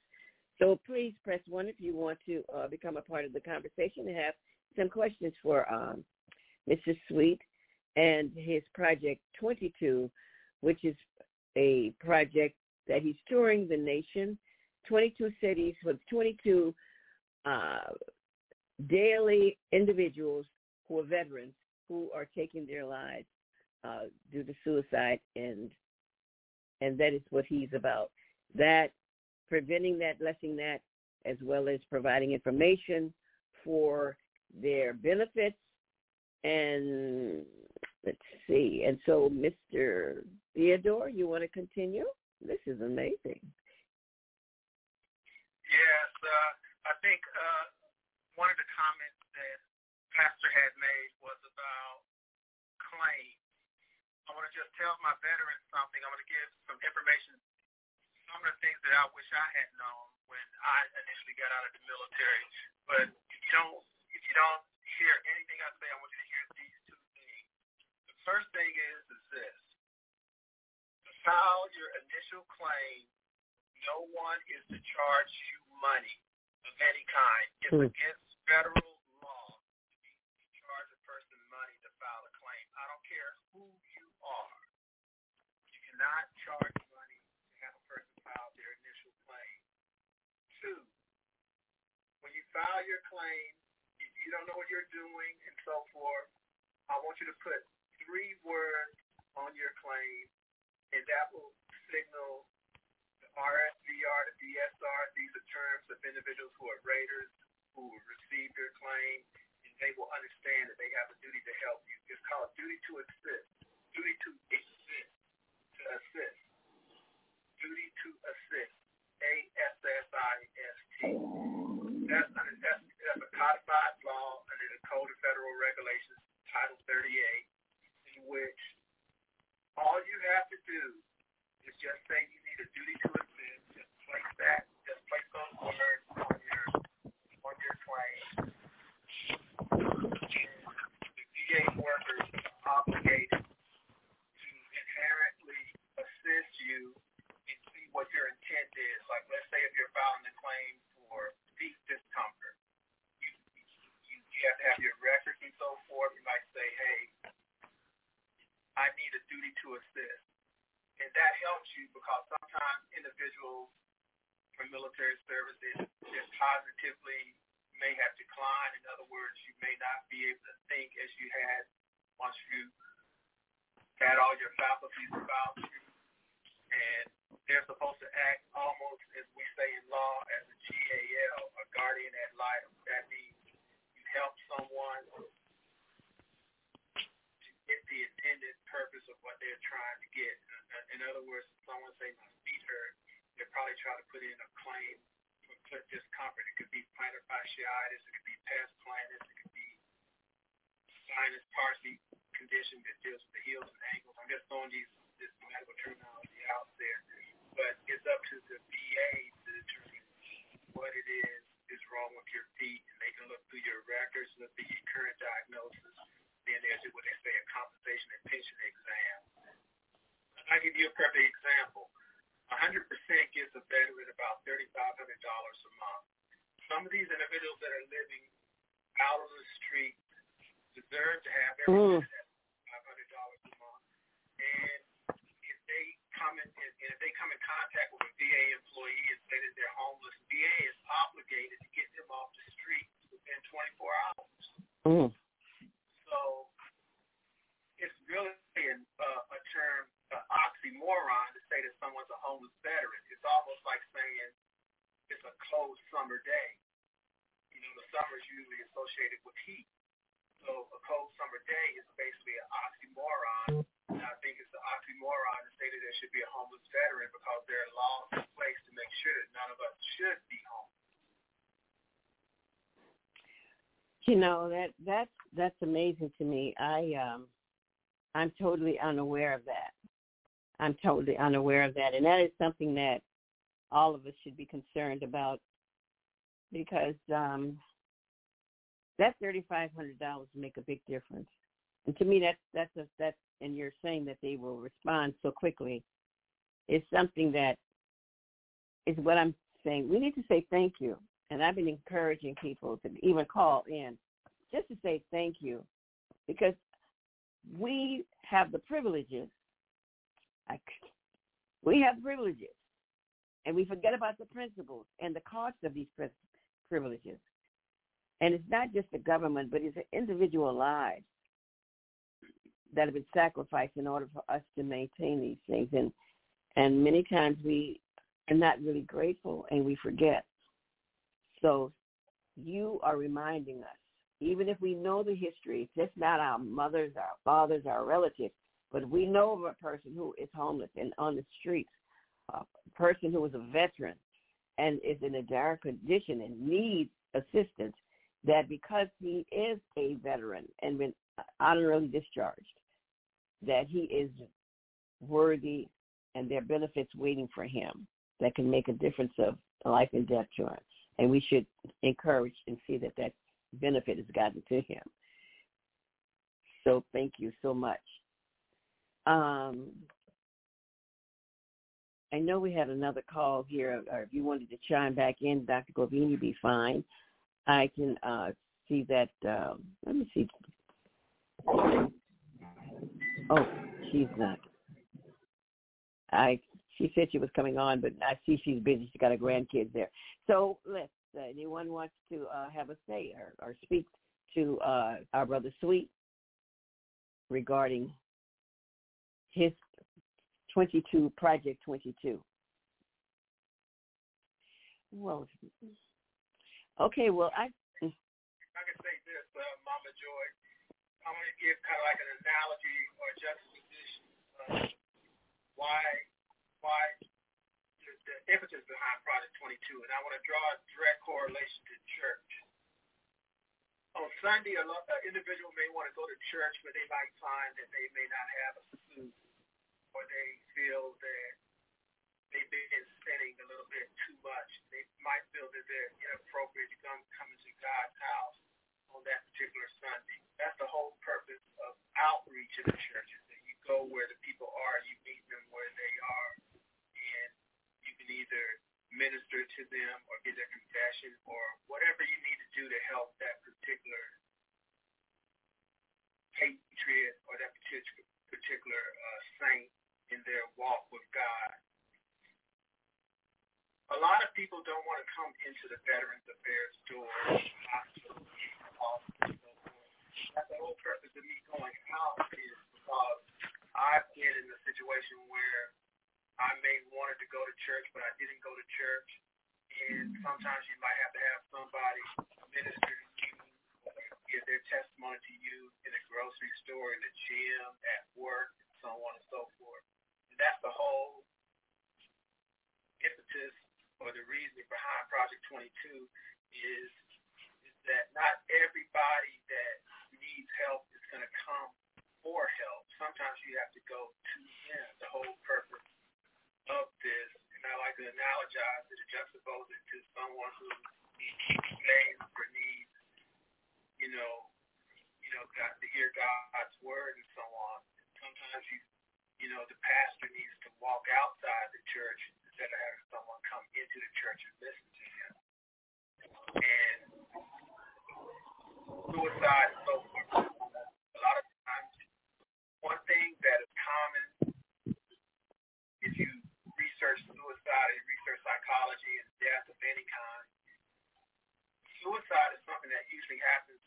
So please press one if you want to uh, become a part of the conversation and have some questions for um, Mister Sweet and his Project twenty-two, which is a project that he's touring the nation, twenty-two cities with twenty-two uh, daily individuals who are veterans who are taking their lives uh, due to suicide, and and that is what he's about. That. Preventing that, blessing that, as well as providing information for their benefits. And let's see. And so, Mister Theodore, you want to continue? This is amazing. Yes. Uh, I think uh, one of the comments that I tell my veterans something. I'm going to give some information, some of the things that I wish I had known when I initially got out of the military. But if you don't, if you don't hear anything I say, I want you to hear these two things. The first thing is, is this. To file your initial claim, no one is to charge you money of any kind. It's hmm. against federal law to be to charge a person money to file a claim. I don't care who you are. You cannot charge money to have a person file their initial claim. Two, when you file your claim, if you don't know what you're doing and so forth, I want you to put three words on your claim, and that will signal the R S V R, the D S R. These are terms of individuals who are raters, who will receive your claim, and they will understand that they have a duty to help you. It's called duty to assist, duty to assist, to assist, duty to assist, A S S I S T. That's, that's, that's a codified law under the Code of Federal Regulations, Title thirty-eight, in which all you have to do is just say you need a duty to assist, just place that, just place those words on your on your claim, the V A workers are obligated to inherently assist you and see what your intent is. Like, let's say if you're filing a claim for deep discomfort, you, you, you have to have your records and so forth. You might say, hey, I need a duty to assist. And that helps you because sometimes individuals for military services just positively may have declined. In other words, you may not be able to think as you had once you had all your faculties about you. And they're supposed to act almost, as we say in law, as a G A L, a guardian ad litem. That means you help someone to get the intended purpose of what they're trying to get. In other words, if someone say my feet hurt, they're probably trying to put in a claim for foot discomfort. It could be plantar fasciitis, it could be pes planus, it could be sinus tarsi condition that deals with the heels and ankles. I'm just throwing these this medical terminology out there, but it's up to the V A to determine what it is is wrong with your feet, and they can look through your records, look through your current diagnosis, then they'll do what they say a compensation and pension exam. I'll give you a perfect example. one hundred percent gives a veteran about thirty-five hundred dollars a month. Some of these individuals that are living out on the street deserve to have their mm. five hundred dollars a month. And if they come in, and if they come in contact with a V A employee and say that they're homeless, V A is obligated to get them off the street within twenty-four hours. Mm. So it's really an, uh, a term, an oxymoron to say that someone's a homeless veteran. It's almost like saying it's a cold summer day. You know, the summer is usually associated with heat. So a cold summer day is basically an oxymoron. And I think it's an oxymoron to say that there should be a homeless veteran because there are laws in place to make sure that none of us should be homeless. You know, that that's that's amazing to me. I um I'm totally unaware of that. I'm totally unaware of that. And that is something that all of us should be concerned about because um, that thirty-five hundred dollars make a big difference. And to me, that's, that's, a, that's, and you're saying that they will respond so quickly, is something that is what I'm saying. We need to say thank you. And I've been encouraging people to even call in just to say thank you because we have the privileges. I, we have privileges, and we forget about the principles and the cost of these pri- privileges. And it's not just the government, but it's the individual lives that have been sacrificed in order for us to maintain these things. And and many times we are not really grateful, and we forget. So you are reminding us, even if we know the history, it's just not our mothers, our fathers, our relatives, but we know of a person who is homeless and on the streets, a person who is a veteran and is in a dire condition and needs assistance, that because he is a veteran and been honorably discharged, that he is worthy and there are benefits waiting for him that can make a difference of life and death to him. And we should encourage and see that that benefit has gotten to him. So thank you so much. Um, I know we had another call here, or if you wanted to chime back in, Doctor Govinia, you'd be fine. I can uh, see that. Uh, let me see. Oh, she's not. I. She said she was coming on, but I see she's busy. She's got her grandkids there. So let's, uh, anyone wants to uh, have a say or, or speak to uh, our brother Sweet regarding his twenty-two, Project twenty-two. Well, okay, well, I... If I can say this, uh, Mama Joy, I'm going to give kind of like an analogy or juxtaposition of why... why the, the impetus behind Project twenty-two, and I want to draw a direct correlation to church. On Sunday, an individual may want to go to church, but they might find that they may not have a suit, or they feel that they've been sinning a little bit too much. They might feel that they're inappropriate to come, come into God's house on that particular Sunday. That's the whole purpose of outreach in the church, is that you go where the people are, you meet them where they are. Either minister to them or get their confession or whatever you need to do to help that particular patriot or that particular, particular uh, saint in their walk with God. A lot of people don't want to come into the Veterans Affairs door. That's the whole purpose of me going out is because I've been in a situation where I may wanted to go to church, but I didn't go to church. And sometimes you might have to have somebody minister to you, give their testimony to you in a grocery store, in the gym, at work, and so on and so forth. And that's the whole impetus or the reason behind Project twenty-two is, is that not everybody that needs help is going to come for help. Sometimes you have to go to them, the whole purpose of this, and I like to analogize it, to juxtapose it to someone who needs or needs, you know, you know, God, to hear God's word and so on. And sometimes you, you know, the pastor needs to walk outside the church instead of having someone come into the church and listen to him. And suicide and so forth. A lot of times, one thing that is common if you research suicide and research psychology and death of any kind. Suicide is something that usually happens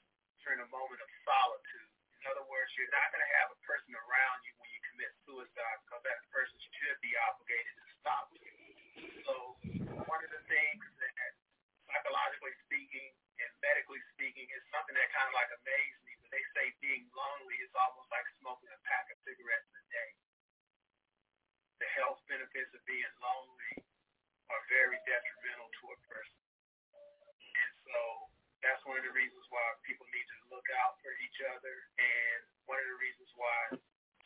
during a moment of solitude. In other words, you're not going to have a person around you when you commit suicide because that person should be obligated to stop you. So one of the things that psychologically speaking and medically speaking is something that kind of like amazed me. When they say being lonely, it's almost like smoking a pack of cigarettes a day. The health benefits of being lonely are very detrimental to a person. And so that's one of the reasons why people need to look out for each other. And one of the reasons why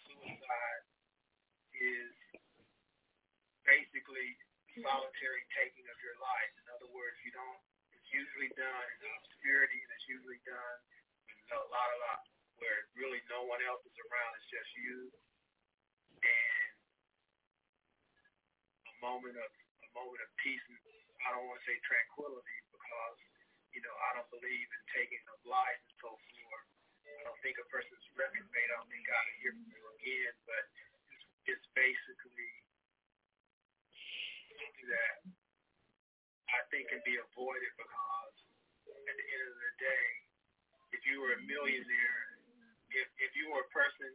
suicide is basically solitary taking of your life. In other words, you don't, it's usually done in obscurity and it's usually done with a lot of lot where really no one else is around, it's just you. And moment of a moment of peace and I don't want to say tranquility because you know I don't believe in taking of life and so forth. I don't think a person's reprobate. I don't think God will hear from you again, but it's, it's basically something that I think can be avoided because at the end of the day, if you were a millionaire, if if you were a person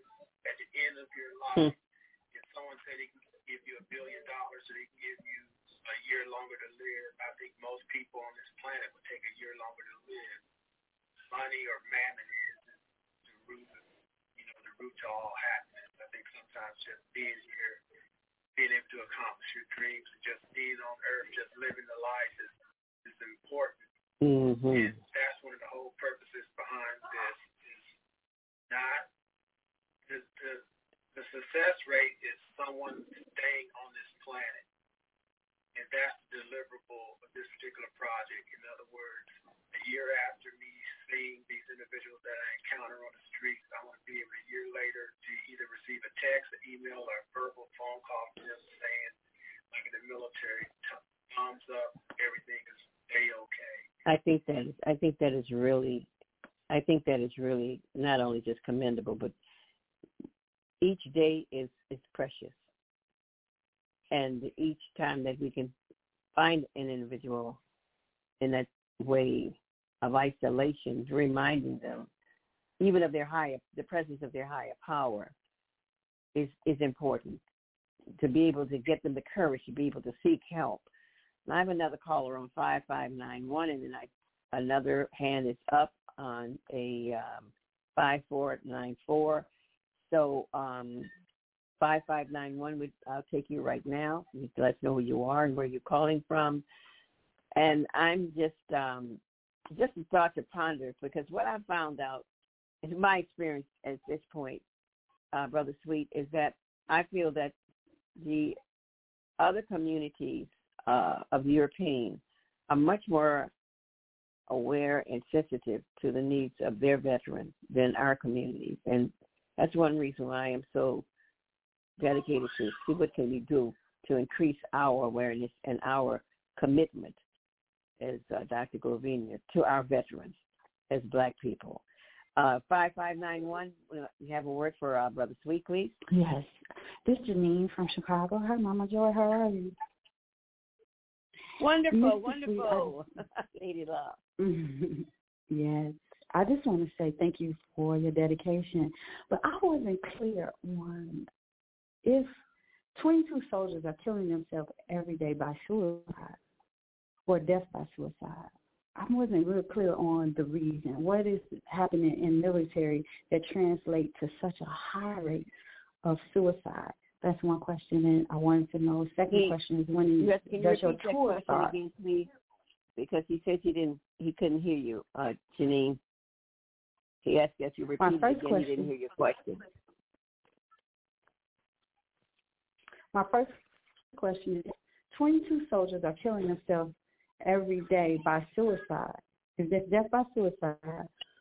at the end of your life, if someone said he can give you a billion dollars so they can give you a year longer to live. I think most people on this planet would take a year longer to live. Money or mammon is the root, of, you know, the root to all happiness. I think sometimes just being here, being able to accomplish your dreams, just being on earth, just living the life is, is important. Mm-hmm. And that's one of the whole purposes behind this is not the, the, the success rate is so one thing on this planet, and that's deliverable of this particular project. In other words, a year after me seeing these individuals that I encounter on the streets, I want to be able a year later to either receive a text, an email, or a verbal phone call from them saying, like in the military, thumbs up, everything is a-okay. I think that is, I think that is really, I think that is really not only just commendable, but each day is, is precious. And each time that we can find an individual in that way of isolation, reminding them even of their higher, the presence of their higher power is, is important to be able to get them the courage to be able to seek help. And I have another caller on five five nine one, and then I, another hand is up on a um, five four nine four. So um, five five nine one, we, I'll take you right now. You let us know who you are and where you're calling from. And I'm just, um, just a thought to ponder, because what I found out in my experience at this point, uh, Brother Sweet, is that I feel that the other communities uh, of Europeans are much more aware and sensitive to the needs of their veterans than our communities. And that's one reason why I am so dedicated to see what can we do to increase our awareness and our commitment as uh, Doctor Govinia to our veterans as Black people. Uh, five five nine one, you have a word for uh, Brother Sweet, please? Yes. This is Janine from Chicago. Hi, Mama Joy. How are you? Wonderful, Mister wonderful. Sweet, I, Lady Love. Yes. I just want to say thank you for your dedication. But I wasn't clear on if twenty-two soldiers are killing themselves every day by suicide or death by suicide. I wasn't real clear on the reason. What is happening in military that translates to such a high rate of suicide? That's one question, and I wanted to know. Second he, question is when you, yes, does you your tour start? Again, please? Because he said he didn't, he couldn't hear you, uh, Janine. He asked if you repeated it again. Question, he didn't hear your question. My first question is: twenty-two soldiers are killing themselves every day by suicide. Is this death by suicide?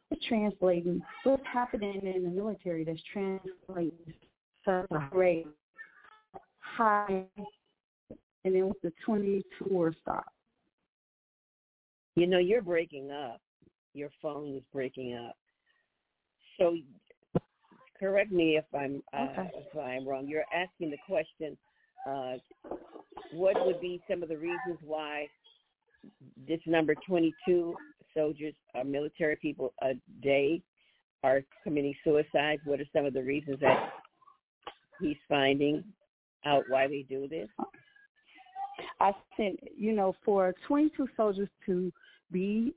What's translating? What's happening in the military that's translating such a rate high? And then what's the twenty-two stop? You know, you're breaking up. Your phone is breaking up. So, correct me if I'm uh, okay. if I'm wrong. You're asking the question: uh, what would be some of the reasons why this number twenty-two soldiers, uh, military people a day, are committing suicides? What are some of the reasons that he's finding out why they do this? I think, you know, for twenty-two soldiers to be,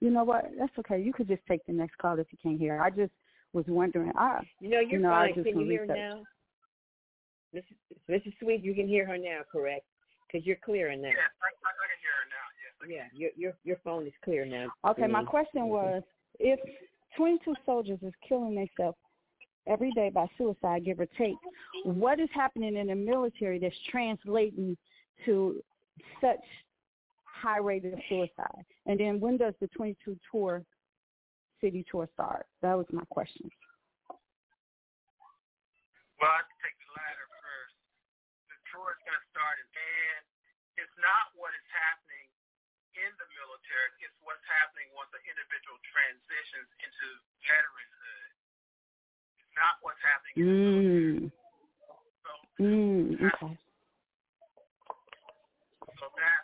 you know what, that's okay. You could just take the next call if you can't hear. I just was wondering. I, you know, you're you know, fine. Can you hear research. Now? Missus Missus Sweet, you can hear her now, correct? Because you're clear now. Yeah, I, I can hear her now. Yes, I can. Yeah, your, your, your phone is clear now. Okay, my question was, if twenty-two soldiers is killing themselves every day by suicide, give or take, what is happening in the military that's translating to such high rate of suicide? And then when does the twenty-two tour, city tour start? That was my question. Well, I can take the latter first. The tour is going to start, and it's not what is happening in the military. It's what's happening once an individual transitions into veteranhood. It's not what's happening in the military. So, mm, okay. So that.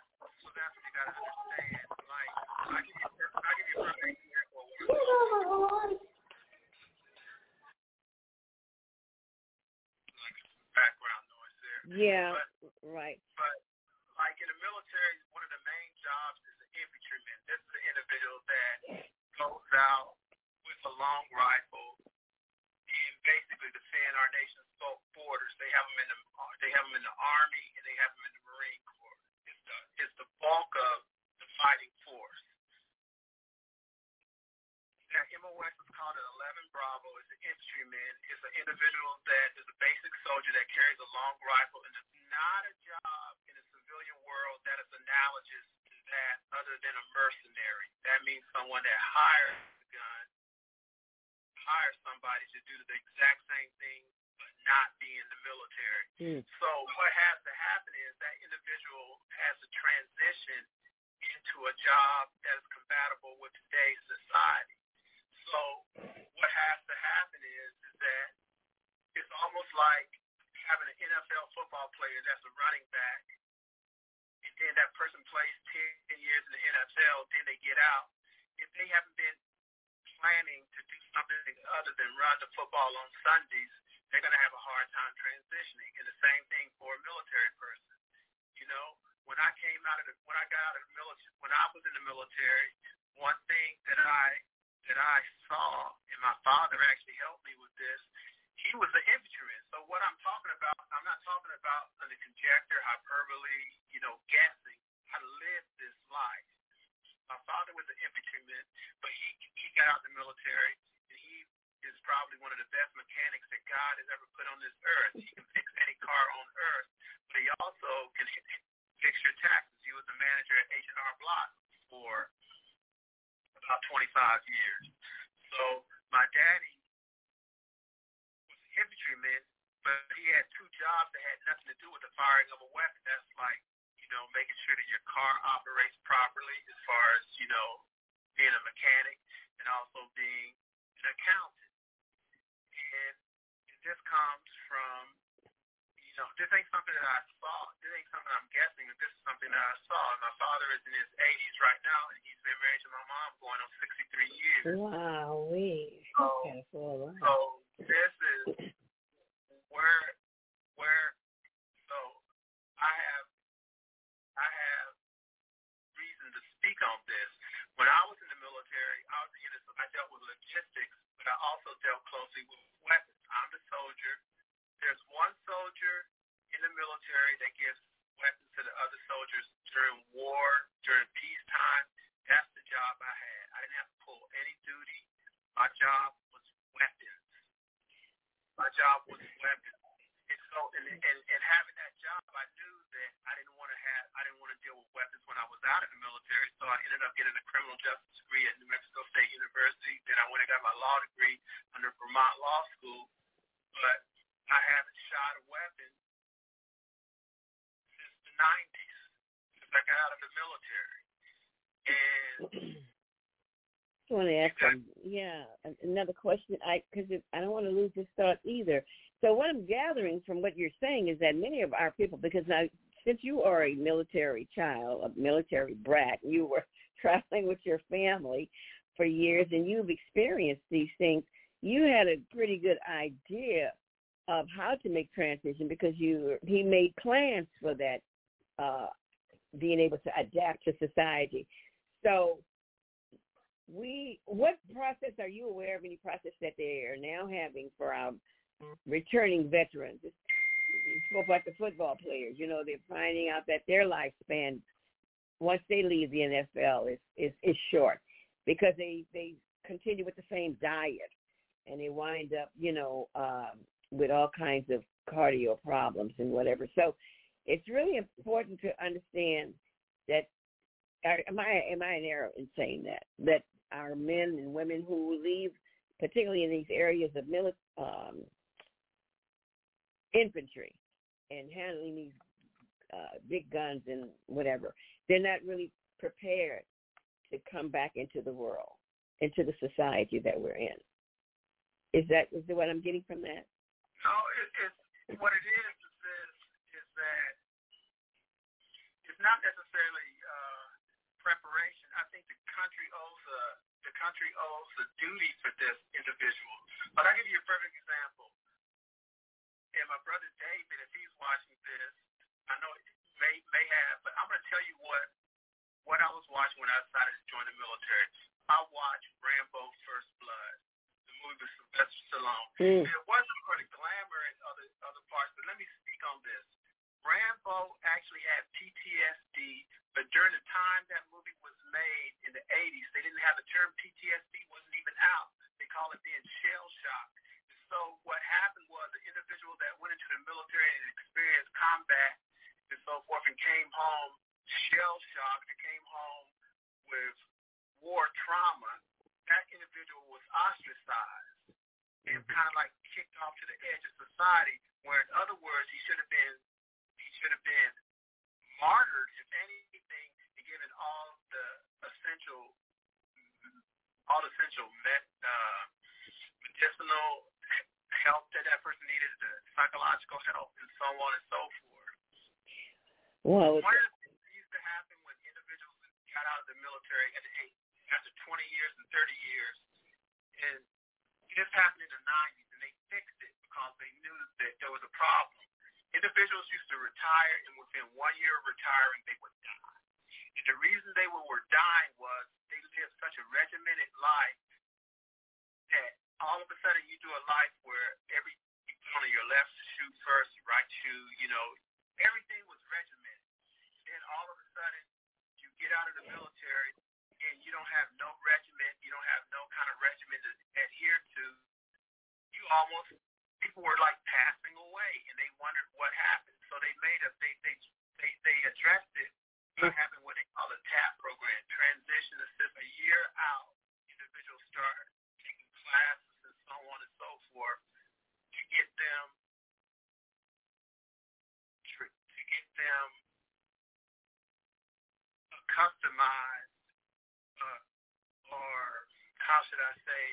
Yeah, but, right. But, like, in the military, one of the main jobs is the infantryman. This is the individual that goes out with a long rifle and basically defend our nation's borders. They have them in the, they have them in the Army, and they have them in the Marine Corps. It's the, it's the bulk of the fighting force. That M O S is called an eleven Bravo. It's an infantryman. It's an individual that is a basic soldier that carries a long rifle. And it's not a job in a civilian world that is analogous to that other than a mercenary. That means someone that hires a gun, hires somebody to do the exact same thing but not be in the military. Mm. So what has to happen is that individual has to transition into a job that is compatible with today's society. So what has to happen is, is that it's almost like having an N F L football player that's a running back, and then that person plays ten years in the N F L, then they get out. If they haven't been planning to do something other than run the football on Sundays, they're going to have a hard time transitioning. And the same thing for a military person, you know? When I came out of the, when I got out of the military, when I was in the military, one thing that I that I saw, and my father actually helped me with this, he was an infantryman. So what I'm talking about, I'm not talking about the conjecture, hyperbole, you know, guessing. I lived this life. My father was an infantryman, but he he got out of the military, and he is probably one of the best mechanics that God has ever put on this earth. He can fix any car on earth, but he also can fix your taxes. He was the manager at H and R Block for about twenty-five years. So my daddy was an infantryman, but he had two jobs that had nothing to do with the firing of a weapon. That's like, you know, making sure that your car operates properly as far as, you know, being a mechanic and also being an accountant. And this comes from, you know, this ain't something that I saw. This ain't something I'm guessing. This is something that I saw. My father is in his eighties right now, and he's been married to my mom going on sixty-three years. Wow, we. So, okay, well, wow. So this is where, where. So I have, I have reason to speak on this. When I was in the military, I was, you know, I dealt with logistics, but I also dealt closely with weapons. I'm the soldier. There's one soldier in the military that gives weapons to the other soldiers during war, during peacetime. That's the job I had. I didn't have to pull any duty. My job was weapons. My job was weapons. And so, and, and, and having that job, I knew that I didn't want to have, I didn't want to deal with weapons when I was out of the military. So I ended up getting a criminal justice degree at New Mexico State University. Then I went and got my law degree under Vermont Law School. But I haven't shot a weapon since the nineties, since I got out of the military. And I want to ask them, yeah, another question, I because I don't want to lose this thought either. So what I'm gathering from what you're saying is that many of our people, because now since you are a military child, a military brat, you were traveling with your family for years and you've experienced these things, you had a pretty good idea of how to make transition because you he made plans for that, uh, being able to adapt to society. So we, what process are you aware of, any process that they are now having for our returning veterans? You spoke about the football players. You know, they're finding out that their lifespan, once they leave the N F L, is, is, is short because they, they continue with the same diet and they wind up, you know, um, with all kinds of cardio problems and whatever. So it's really important to understand that, am I am I an error in saying that, that our men and women who leave, particularly in these areas of mili- um, infantry and handling these uh, big guns and whatever, they're not really prepared to come back into the world, into the society that we're in. Is that is that what I'm getting from that? No, it, it's, what it is is, this, is that it's not necessarily uh, preparation. I think the country owes a the country owes a duty for this individual. But I'll give you a perfect example. And my brother David, if he's watching this, I know it may may have, but I'm going to tell you what what I was watching when I decided to join the military. I watched Rambo: First Blood. With Sylvester Stallone. Mm. It wasn't for the glamour and other other parts, but let me speak on this. Rambo actually had P T S D, but during the time that movie was made in the eighties. They didn't have a term. P T S D wasn't even out. They call it being shell-shocked. So what happened was the individual that went into the military and experienced combat and so forth and came home shell-shocked and came home with war trauma, that individual was ostracized and kind of like kicked off to the edge of society, where in other words, he should have been he should have been martyred, if anything, and given all the essential all the essential met, uh, medicinal help that that person needed, the psychological help, and so on and so forth. Well, one of the things that used to happen when individuals got out of the military at the age, after twenty years and thirty years, and this happened in the nineties, and they fixed it because they knew that there was a problem. Individuals used to retire, and within one year of retiring, they would die. And the reason they were, were dying was they lived such a regimented life that all of a sudden you do a life where every one of your left shoe first, right shoe, you know, everything was regimented. Then all of a sudden you get out of the military and you don't have no regiment, you don't have no kind of regiment to adhere to. You almost, people were like passing away and they wondered what happened. So they made a, they they they, they addressed it by having what they call a T A P program, transition assist. A year out, individuals start taking classes, so on and so forth, to get them to get them customized, uh, or how should I say?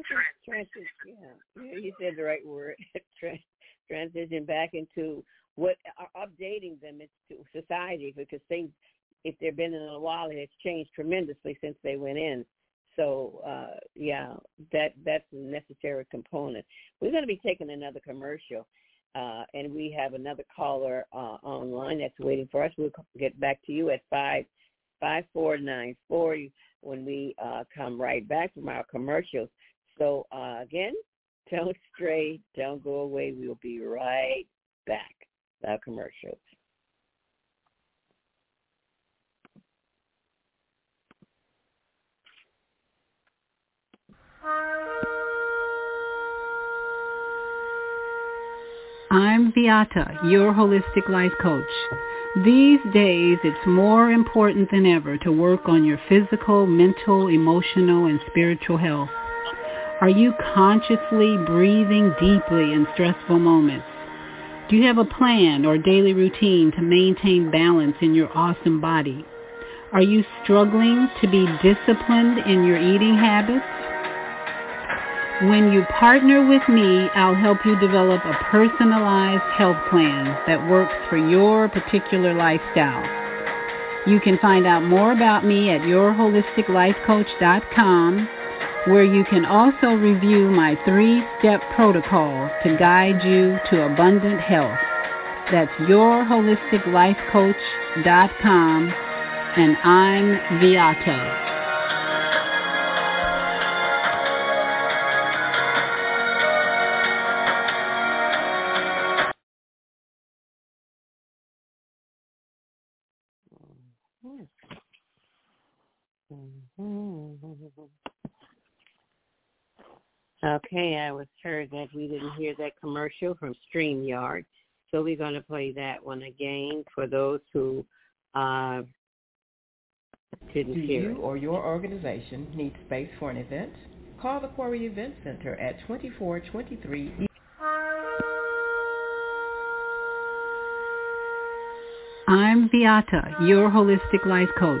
Trans- transition. Yeah, yeah, you said the right word. Trans- transition back into what uh, updating them into society, because things, if they've been in a while, it's changed tremendously since they went in. So, uh, yeah, that that's a necessary component. We're going to be taking another commercial, uh, and we have another caller uh, online that's waiting for us. We'll get back to you at five five four nine four when we uh, come right back from our commercials. So, uh, again, don't stray, don't go away. We'll be right back with our commercials. I'm Beata, your holistic life coach. These days, it's more important than ever to work on your physical, mental, emotional, and spiritual health. Are you consciously breathing deeply in stressful moments? Do you have a plan or daily routine to maintain balance in your awesome body? Are you struggling to be disciplined in your eating habits? When you partner with me, I'll help you develop a personalized health plan that works for your particular lifestyle. You can find out more about me at your holistic life coach dot com, where you can also review my three-step protocol to guide you to abundant health. That's your holistic life coach dot com, and I'm Viato. Okay, I was heard that we didn't hear that commercial from StreamYard, so we're going to play that one again for those who uh, didn't Do hear. Do you or your organization need space for an event? Call the Quarry Event Center at twenty-four twenty-three. I'm Beata, your holistic life coach.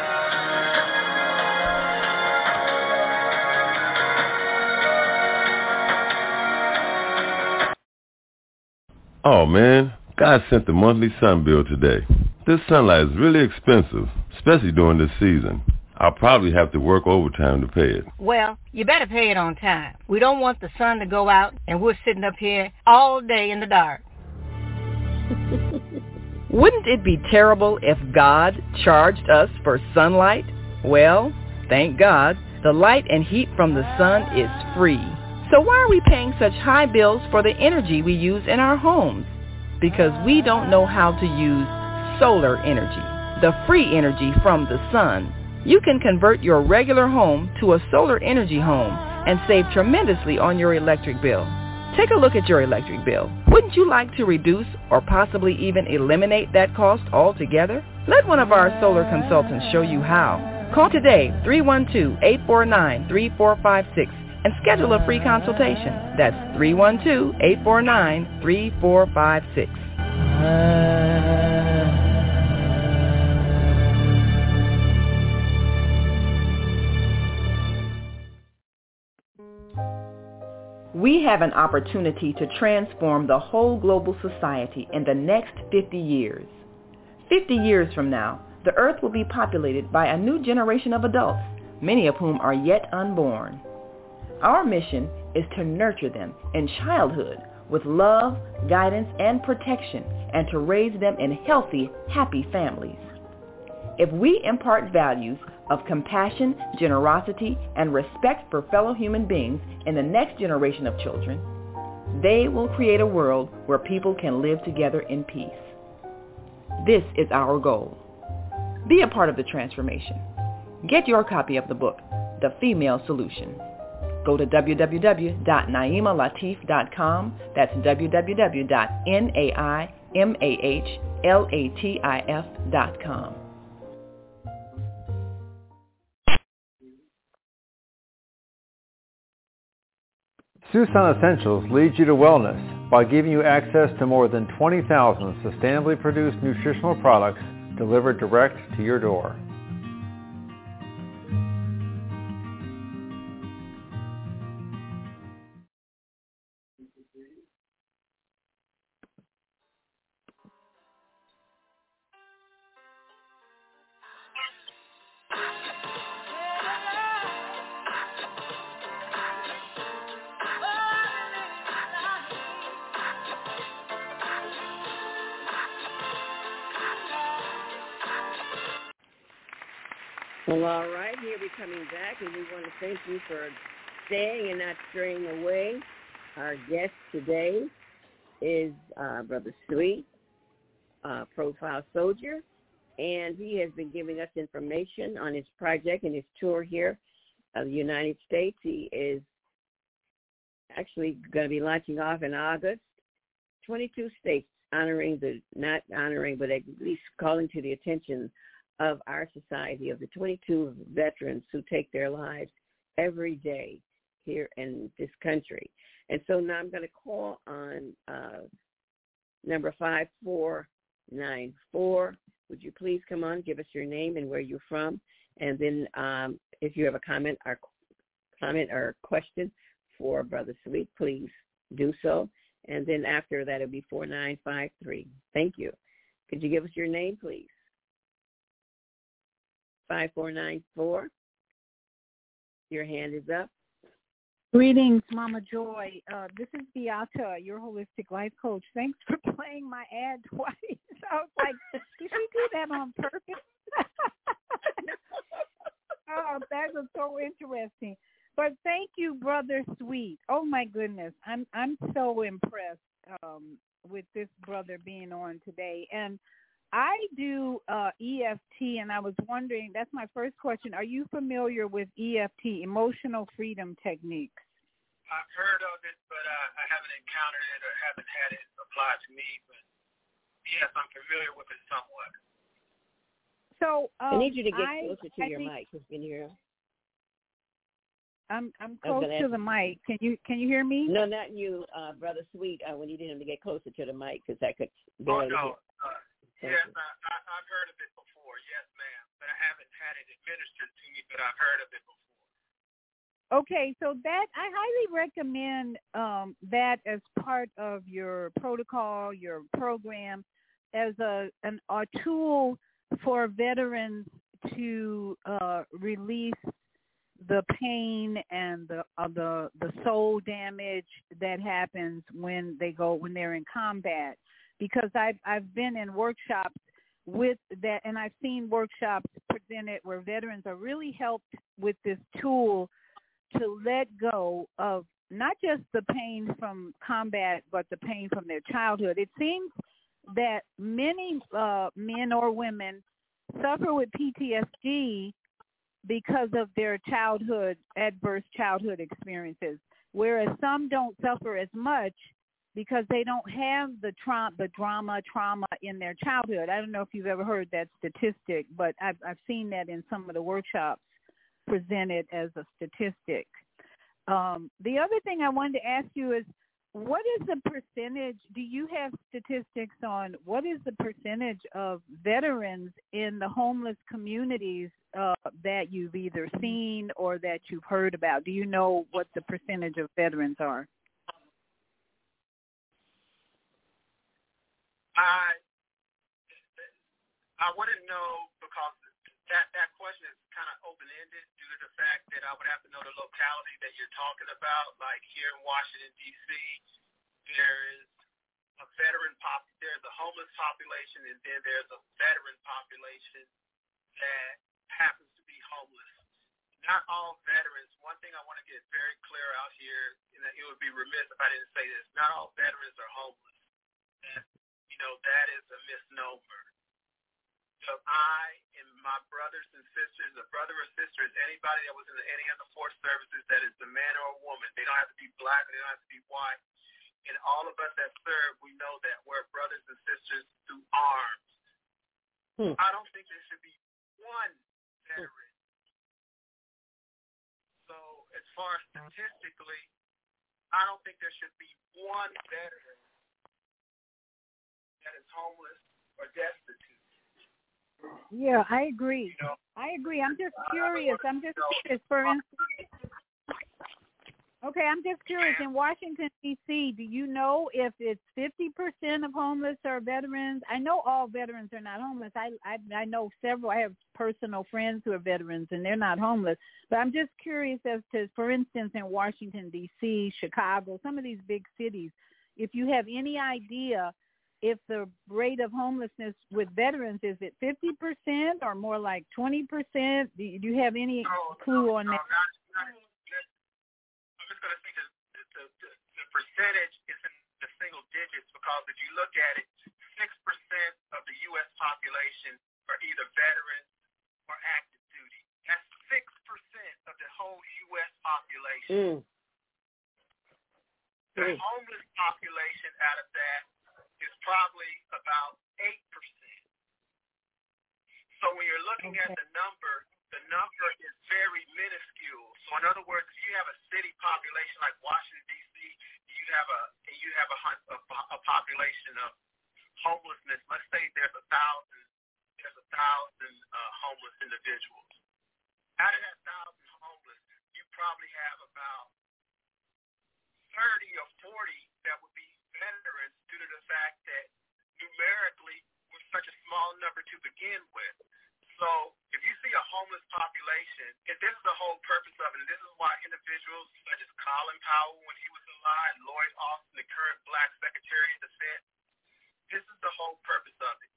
Oh, man, God sent the monthly sun bill today. This sunlight is really expensive, especially during this season. I'll probably have to work overtime to pay it. Well, you better pay it on time. We don't want the sun to go out and we're sitting up here all day in the dark. Wouldn't it be terrible if God charged us for sunlight? Well, thank God, the light and heat from the sun is free. So why are we paying such high bills for the energy we use in our homes? Because we don't know how to use solar energy, the free energy from the sun. You can convert your regular home to a solar energy home and save tremendously on your electric bill. Take a look at your electric bill. Wouldn't you like to reduce or possibly even eliminate that cost altogether? Let one of our solar consultants show you how. Call today, three one two, eight four nine, three four five six. And schedule a free consultation. That's three one two, eight four nine, three four five six. We have an opportunity to transform the whole global society in the next fifty years. fifty years from now, the earth will be populated by a new generation of adults, many of whom are yet unborn. Our mission is to nurture them in childhood with love, guidance, and protection, and to raise them in healthy, happy families. If we impart values of compassion, generosity, and respect for fellow human beings in the next generation of children, they will create a world where people can live together in peace. This is our goal. Be a part of the transformation. Get your copy of the book, The Female Solution. Go to w w w dot naima latif dot com. That's w w w dot naima latif dot com. Tucson Essentials leads you to wellness by giving you access to more than twenty thousand sustainably produced nutritional products delivered direct to your door. Well, all right, here we're coming back, and we want to thank you for staying and not straying away. Our guest today is uh, Brother Sweet, uh, Profile Soldier, and he has been giving us information on his project and his tour here of the United States. He is actually going to be launching off in August, twenty-two states honoring the, not honoring, but at least calling to the attention of our society, of the twenty-two veterans who take their lives every day here in this country. And so now I'm going to call on uh, number five four nine four. Would you please come on, give us your name and where you're from, and then um, if you have a comment or comment or question for Brother Sweet, please do so. And then after that, it'll be four nine five three. Thank you. Could you give us your name, please? five four nine four. Your hand is up. Greetings, Mama Joy. Uh, this is Beata, your holistic life coach. Thanks for playing my ad twice. I was like, did she do that on purpose? Oh, that was so interesting. But thank you, Brother Sweet. Oh my goodness, I'm I'm so impressed um, with this brother being on today. And I do uh, E F T, and I was wondering, that's my first question. Are you familiar with E F T, emotional freedom techniques? I've heard of it, but uh, I haven't encountered it or haven't had it applied to me. But, yes, I'm familiar with it somewhat. So um, I need you to get I, closer to I your think, mic. Can you hear? I'm I'm close to the mic. Can you can you hear me? No, not you, uh, Brother Sweet. Uh, we needed him to get closer to the mic because I could barely hear. Oh, no. Uh, yes, I, I, I've heard of it before. Yes, ma'am. But I haven't had it administered to me, but I've heard of it before. Okay, so that I highly recommend um, that as part of your protocol, your program, as a an a tool for veterans to uh, release the pain and the uh, the the soul damage that happens when they go when they're in combat. Because I've I've been in workshops with that, and I've seen workshops presented where veterans are really helped with this tool to let go of not just the pain from combat, but the pain from their childhood. It seems that many uh, men or women suffer with P T S D because of their childhood, adverse childhood experiences, whereas some don't suffer as much because they don't have the tra- the drama, trauma in their childhood. I don't know if you've ever heard that statistic, but I've, I've seen that in some of the workshops presented as a statistic. Um, the other thing I wanted to ask you is, what is the percentage, do you have statistics on what is the percentage of veterans in the homeless communities uh, that you've either seen or that you've heard about? Do you know what the percentage of veterans are? I, I wouldn't know because that, that question is kind of open-ended due to the fact that I would have to know the locality that you're talking about. Like here in Washington, D C, there's a veteran pop, there's a homeless population, and then there's a veteran population that happens to be homeless. Not all veterans. One thing I want to get very clear out here, and it would be remiss if I didn't say this. Not all veterans are homeless. And, you know, that is a misnomer. So I and my brothers and sisters, a brother or sister is anybody that was in any of the force services that is a man or a woman. They don't have to be black, they don't have to be white. And all of us that serve, we know that we're brothers and sisters through arms. Hmm. I don't think there should be one veteran. So as far as statistically, I don't think there should be one veteran that is homeless or destitute. Yeah, I agree. You know, I agree. I'm just curious. I'm just curious. For instance, okay, I'm just curious. In Washington, D C, do you know if it's fifty percent of homeless are veterans? I know all veterans are not homeless. I, I I know several. I have personal friends who are veterans, and they're not homeless. But I'm just curious as to, for instance, in Washington, D C, Chicago, some of these big cities, if you have any idea if the rate of homelessness with veterans, is it fifty percent or more like twenty percent? Do you have any no, clue no, on no, that? Not, not, I'm just going to say the, the, the, the percentage is in the single digits because if you look at it, six percent of the U S population are either veterans or active duty. That's six percent of the whole U S population. Mm. The mm. homeless population out of that is probably about eight percent. So when you're looking okay. at the number, the number is very minuscule. So in other words, if you have a city population like Washington, D C, you have a you have a, a, a population of homelessness. Let's say there's a thousand there's a thousand uh, homeless individuals. Out of that thousand homeless, you probably have about thirty or forty that would be veterans due to the fact that numerically we're such a small number to begin with. So if you see a homeless population, and this is the whole purpose of it, and this is why individuals such as Colin Powell when he was alive, Lloyd Austin, the current black Secretary of Defense, this is the whole purpose of it.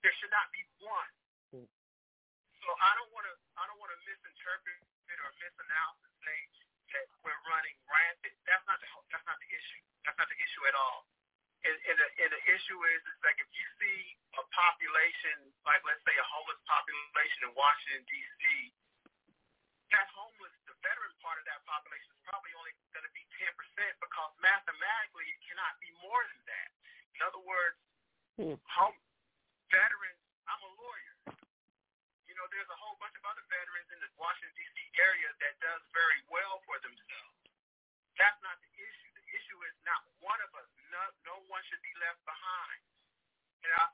There should not be one. So I don't want to I don't want to misinterpret it or misanalyze and say that we're running rampant. That's not the that's not the issue. That's not the issue at all. And, and, the, and the issue is, it's like if you see a population, like let's say a homeless population in Washington, D C, that homeless, the veteran part of that population is probably only going to be ten percent because mathematically it cannot be more than that. In other words, hmm. home, veterans, I'm a lawyer. You know, there's a whole bunch of other veterans in the Washington, D C area that does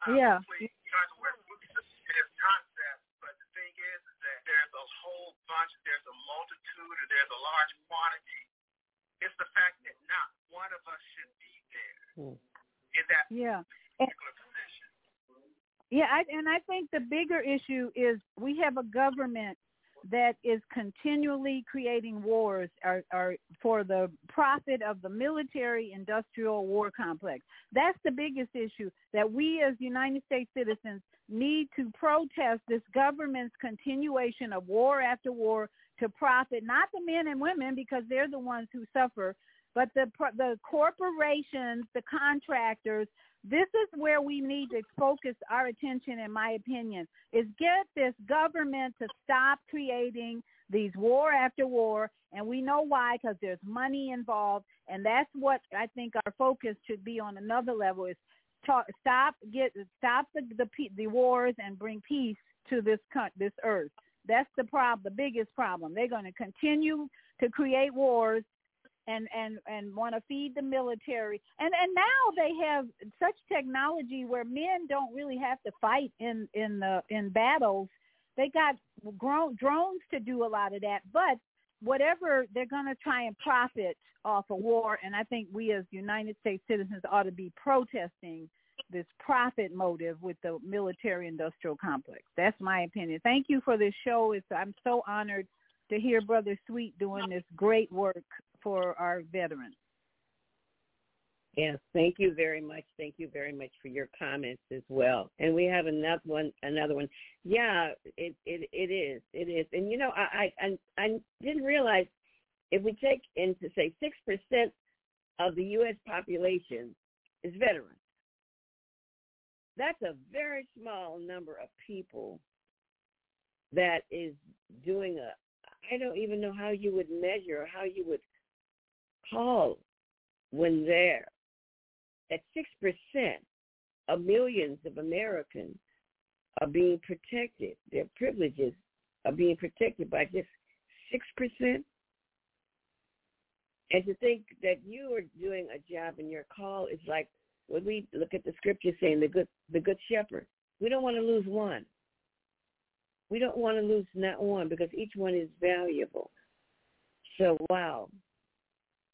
Yeah. But the thing is that there's a whole bunch, there's a multitude, or there's a large quantity. It's the fact that not one of us should be there in that yeah. particular position. Yeah, I, and I think the bigger issue is we have a government that is continually creating wars are, are for the profit of the military-industrial war complex. That's the biggest issue, that we as United States citizens need to protest this government's continuation of war after war to profit, not the men and women, because they're the ones who suffer, but the the corporations, the contractors. This is where we need to focus our attention, in my opinion, is get this government to stop creating these war after war. And we know why, because there's money involved. And that's what I think our focus should be on another level, is talk, stop get stop the, the the wars and bring peace to this this earth. That's the problem, the biggest problem. They're going to continue to create wars and and and want to feed the military, and and now they have such technology where men don't really have to fight in in the in battles. They got grown drones to do a lot of that, but whatever, they're going to try and profit off a war. And I think we as United States citizens ought to be protesting this profit motive with the military industrial complex. That's my opinion. Thank you for this show. It's, I'm so honored to hear Brother Sweet doing this great work for our veterans. Yes, thank you very much. Thank you very much for your comments as well. And we have another one. Another one. Yeah, it it, it is. It is. And you know, I I, I didn't realize if we take into say six percent of the U S population is veterans. That's a very small number of people that is doing a. I don't even know how you would measure or how you would call when there. At six percent of millions of Americans are being protected. Their privileges are being protected by just six percent. And to think that you are doing a job and your call is like when we look at the scripture saying the good, the good shepherd. We don't want to lose one. We don't want to lose not one, because each one is valuable. So, wow.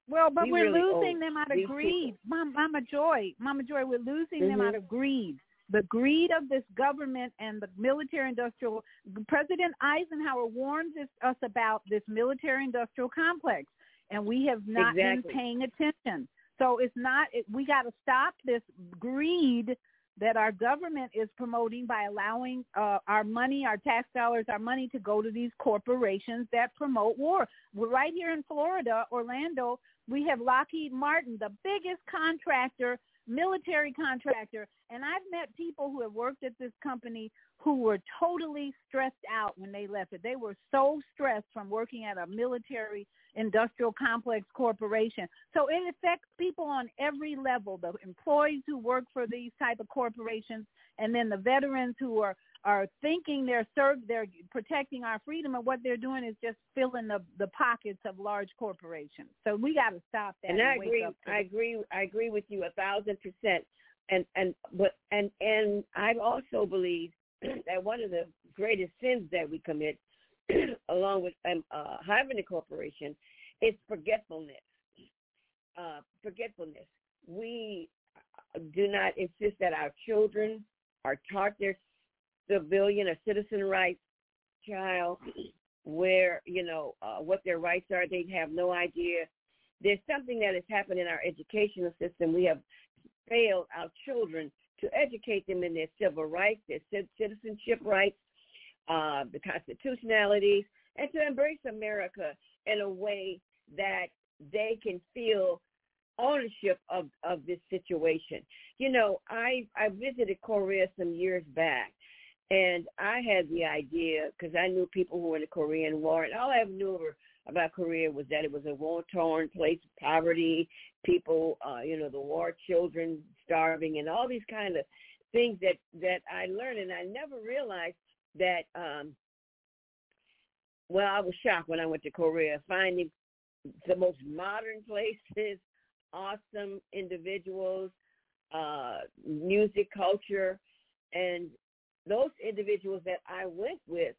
Well, but we we're really losing them out of greed. Mama, Mama Joy, Mama Joy, we're losing mm-hmm. them out of greed. The greed of this government and the military-industrial. President Eisenhower warned this, us about this military-industrial complex, and we have not exactly. been paying attention. So it's not it, – we got to stop this greed that our government is promoting by allowing uh, our money, our tax dollars, our money to go to these corporations that promote war. We're right here in Florida, Orlando. We have Lockheed Martin, the biggest contractor, military contractor. And I've met people who have worked at this company who were totally stressed out when they left it. They were so stressed from working at a military industrial complex corporation. So it affects people on every level, the employees who work for these type of corporations, and then the veterans who are, are thinking they're serve, they're protecting our freedom, and what they're doing is just filling the, the pockets of large corporations. So we got to stop that. And, and I wake agree. Up to I agree. I agree with you a thousand percent. And and but and and I also believe that one of the greatest sins that we commit, along with um, uh, having a corporation, is forgetfulness. Uh, forgetfulness. We do not insist that our children are taught their civilian or citizen rights. Child, where you know uh, what their rights are, they have no idea. There's something that has happened in our educational system. We have failed our children to educate them in their civil rights, their citizenship rights, uh, the constitutionalities, and to embrace America in a way that they can feel ownership of, of this situation. You know, I, I visited Korea some years back, and I had the idea, because I knew people who were in the Korean War, and all I ever knew were, about Korea was that it was a war-torn place, poverty, people, uh, you know, the war, children starving, and all these kind of things that, that I learned. And I never realized that, um, well, I was shocked when I went to Korea, finding the most modern places, awesome individuals, uh, music, culture, And those individuals that I went with,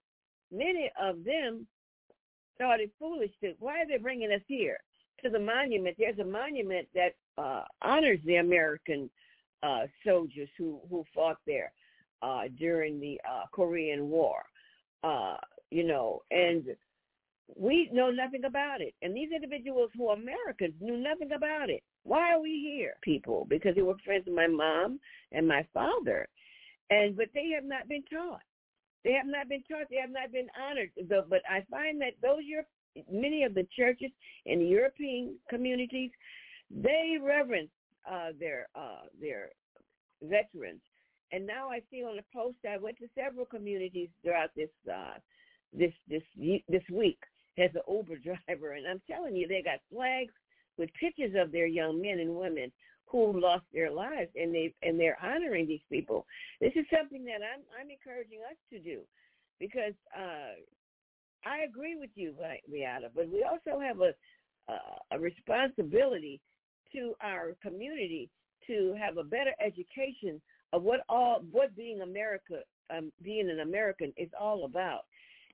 many of them thought it foolish to, why are they bringing us here? To the monument. There's a monument that uh, honors the American uh, soldiers who, who fought there uh, during the uh, Korean War, uh, you know, and we know nothing about it. And these individuals who are Americans knew nothing about it. Why are we here, people? Because they were friends of my mom and my father. And but they have not been taught. They have not been taught. They have not been honored. But I find that those Europe, many of the churches in the European communities, they reverence uh, their uh, their veterans. And now I see on the post, I went to several communities throughout this uh, this this this week as an Uber driver, and I'm telling you, they got flags with pictures of their young men and women who lost their lives, and they and they're honoring these people. This is something that I'm I'm encouraging us to do, because uh, I agree with you, Rihanna, but we also have a uh, a responsibility to our community to have a better education of what all what being America, um, being an American is all about.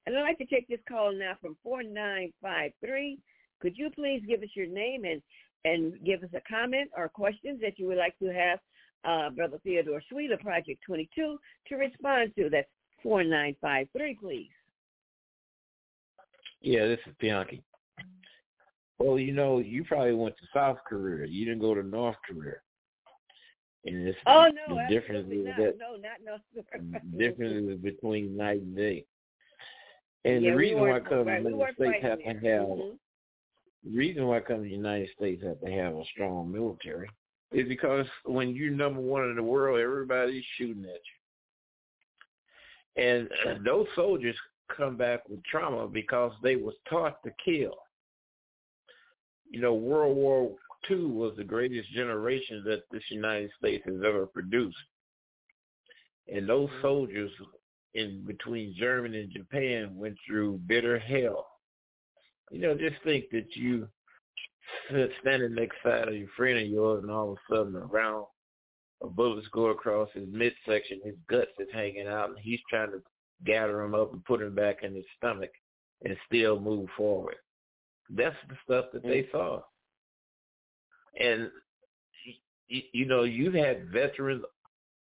And I'd like to take this call now from four nine five three. Could you please give us your name and and give us a comment or questions that you would like to have uh, Brother Theodore Sweet of Project twenty-two to respond to? That's four nine five three, please. Yeah, this is Bianchi. Well, you know, you probably went to South Korea. You didn't go to North Korea. And this, oh, no, the difference is not, that, no, not North Korea. The difference is between night and day. And yeah, the reason we why coming right, to the United States have to have mm-hmm. The reason why coming to the United States have to have a strong military is because when you're number one in the world, everybody's shooting at you. And uh, those soldiers come back with trauma because they was taught to kill. You know, World War Two was the greatest generation that this United States has ever produced. And those soldiers in between Germany and Japan went through bitter hell. You know, just think that you standing next side of your friend of yours, and all of a sudden, around a bullet's go across his midsection, his guts is hanging out, and he's trying to gather him up and put him back in his stomach, and still move forward. That's the stuff that they saw. And you, you know, you've had veterans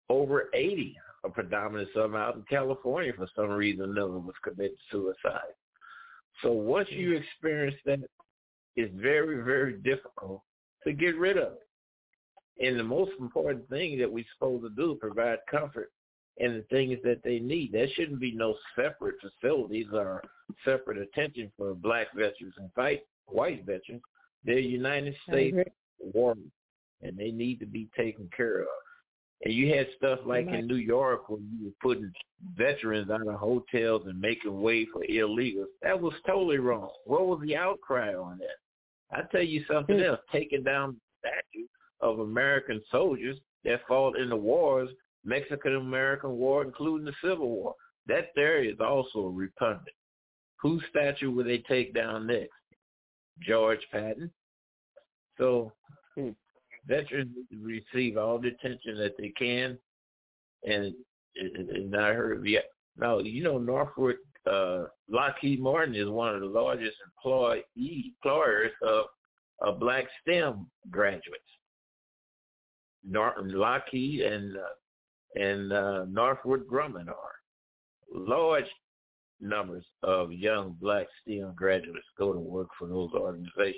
over eighty, a predominance of them out in California for some reason, another was committed suicide. So once you experience that, it's very, very difficult to get rid of it. And the most important thing that we're supposed to do is provide comfort and the things that they need. There shouldn't be no separate facilities or separate attention for black veterans and white, white veterans. They're United States warriors, and they need to be taken care of. And you had stuff like in New York where you were putting veterans out of hotels and making way for illegals. That was totally wrong. What was the outcry on that? I tell you something else, taking down the statue of American soldiers that fought in the wars, Mexican-American War, including the Civil War. That there is also repugnant. Whose statue would they take down next? George Patton? So... Hmm. Veterans receive all the attention that they can, and, and I heard, yeah, now, you know, Northwood, uh, Lockheed Martin is one of the largest employee, employers of, of black STEM graduates. North, Lockheed and uh, and uh, Northwood Grumman are large numbers of young black STEM graduates go to work for those organizations,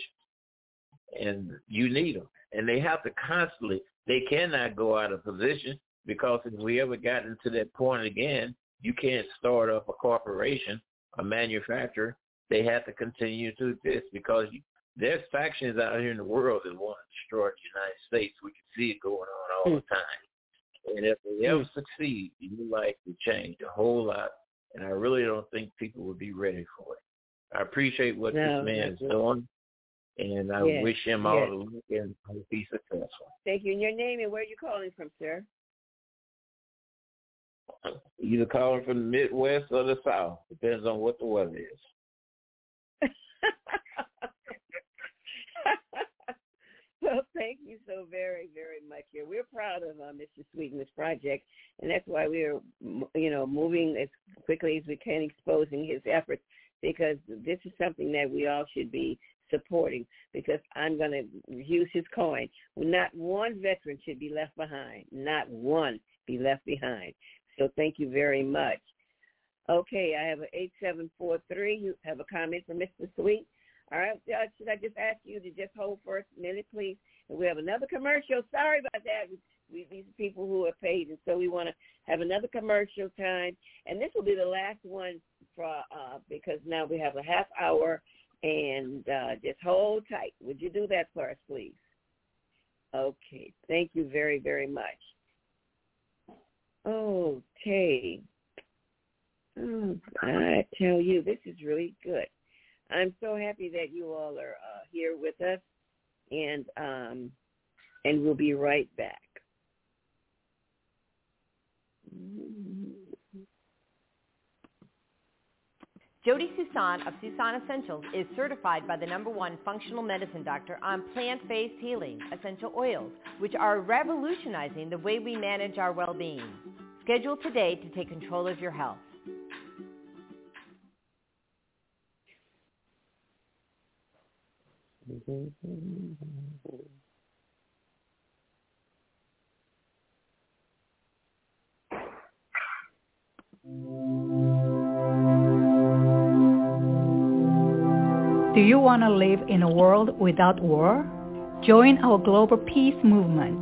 and you need them. And they have to constantly, they cannot go out of position, because if we ever got into that point again, you can't start up a corporation, a manufacturer. They have to continue to exist, because you, there's factions out here in the world that want to destroy the United States. We can see it going on all mm. the time. And if they ever mm. succeed, you like to change a whole lot. And I really don't think people would be ready for it. I appreciate what no, this man is doing. And I yes, wish him all yes. the luck and be successful. Thank you. And your name and where are you calling from, sir? Either calling from the Midwest or the South. Depends on what the weather is. Well, thank you so very, very much. Here, we're proud of uh, Mister Sweet and this project, and that's why we're, you know, moving as quickly as we can, exposing his efforts, because this is something that we all should be supporting. Because I'm going to use his coin. Not one veteran should be left behind. Not one be left behind. So thank you very much. Okay, I have an eight seven four three. You have a comment for Mister Sweet? All right, uh, should I just ask you to just hold for a minute, please? And we have another commercial. Sorry about that. We, we, these are people who are paid, and so we want to have another commercial time. And this will be the last one for uh, because now we have a half hour, and uh, just hold tight. Would you do that for us, please? Okay, thank you very, very much. Okay. Oh, I tell you, this is really good. I'm so happy that you all are uh, here with us, and um, and we'll be right back. Jody Susan of Susan Essentials is certified by the number one functional medicine doctor on plant-based healing essential oils, which are revolutionizing the way we manage our well-being. Schedule today to take control of your health. Do you want to live in a world without war? Join our global peace movement.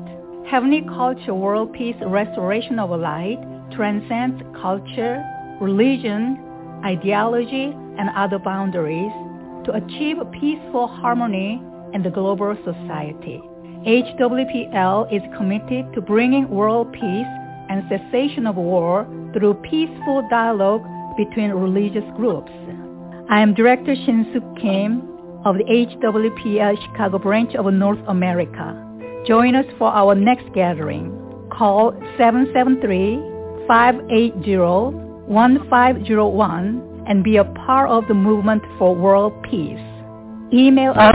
Heavenly culture, world peace, restoration of light transcends culture, religion, ideology, and other boundaries to achieve peaceful harmony in the global society. H W P L is committed to bringing world peace and cessation of war through peaceful dialogue between religious groups. I am Director Shin-Suk Kim of the H W P L Chicago branch of North America. Join us for our next gathering. Call seven seven three, five eight zero, one five zero one and be a part of the movement for world peace. Email us.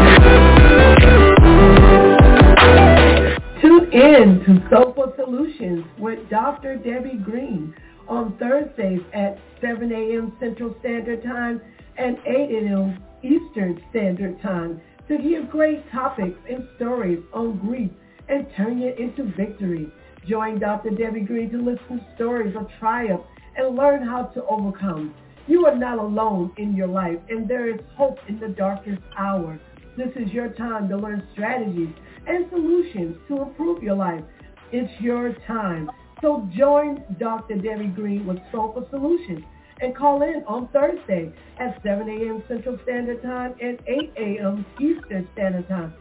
Tune in to Soulful Solutions with Doctor Debbie Green on Thursdays at seven a.m. Central Standard Time and eight a.m. Eastern Standard Time to hear great topics and stories on grief and turn it into victory. Join Doctor Debbie Green to listen to stories of triumph and learn how to overcome. You are not alone in your life, and there is hope in the darkest hour. This is your time to learn strategies and solutions to improve your life. It's your time. So join Doctor Debbie Green with Soulful Solutions and call in on Thursday at seven a.m. Central Standard Time and eight a.m. Eastern Standard Time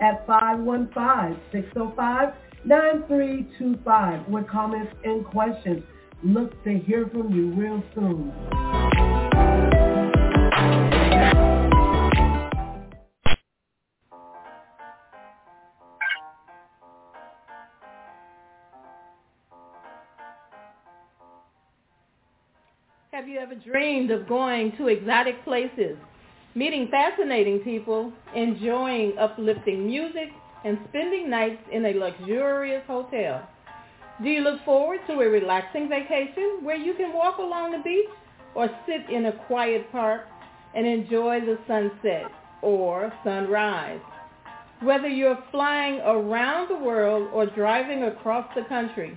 at five one five, six zero five, nine three two five with comments and questions. Look to hear from you real soon. Have you ever dreamed of going to exotic places, meeting fascinating people, enjoying uplifting music, and spending nights in a luxurious hotel? Do you look forward to a relaxing vacation where you can walk along the beach or sit in a quiet park and enjoy the sunset or sunrise? Whether you're flying around the world or driving across the country,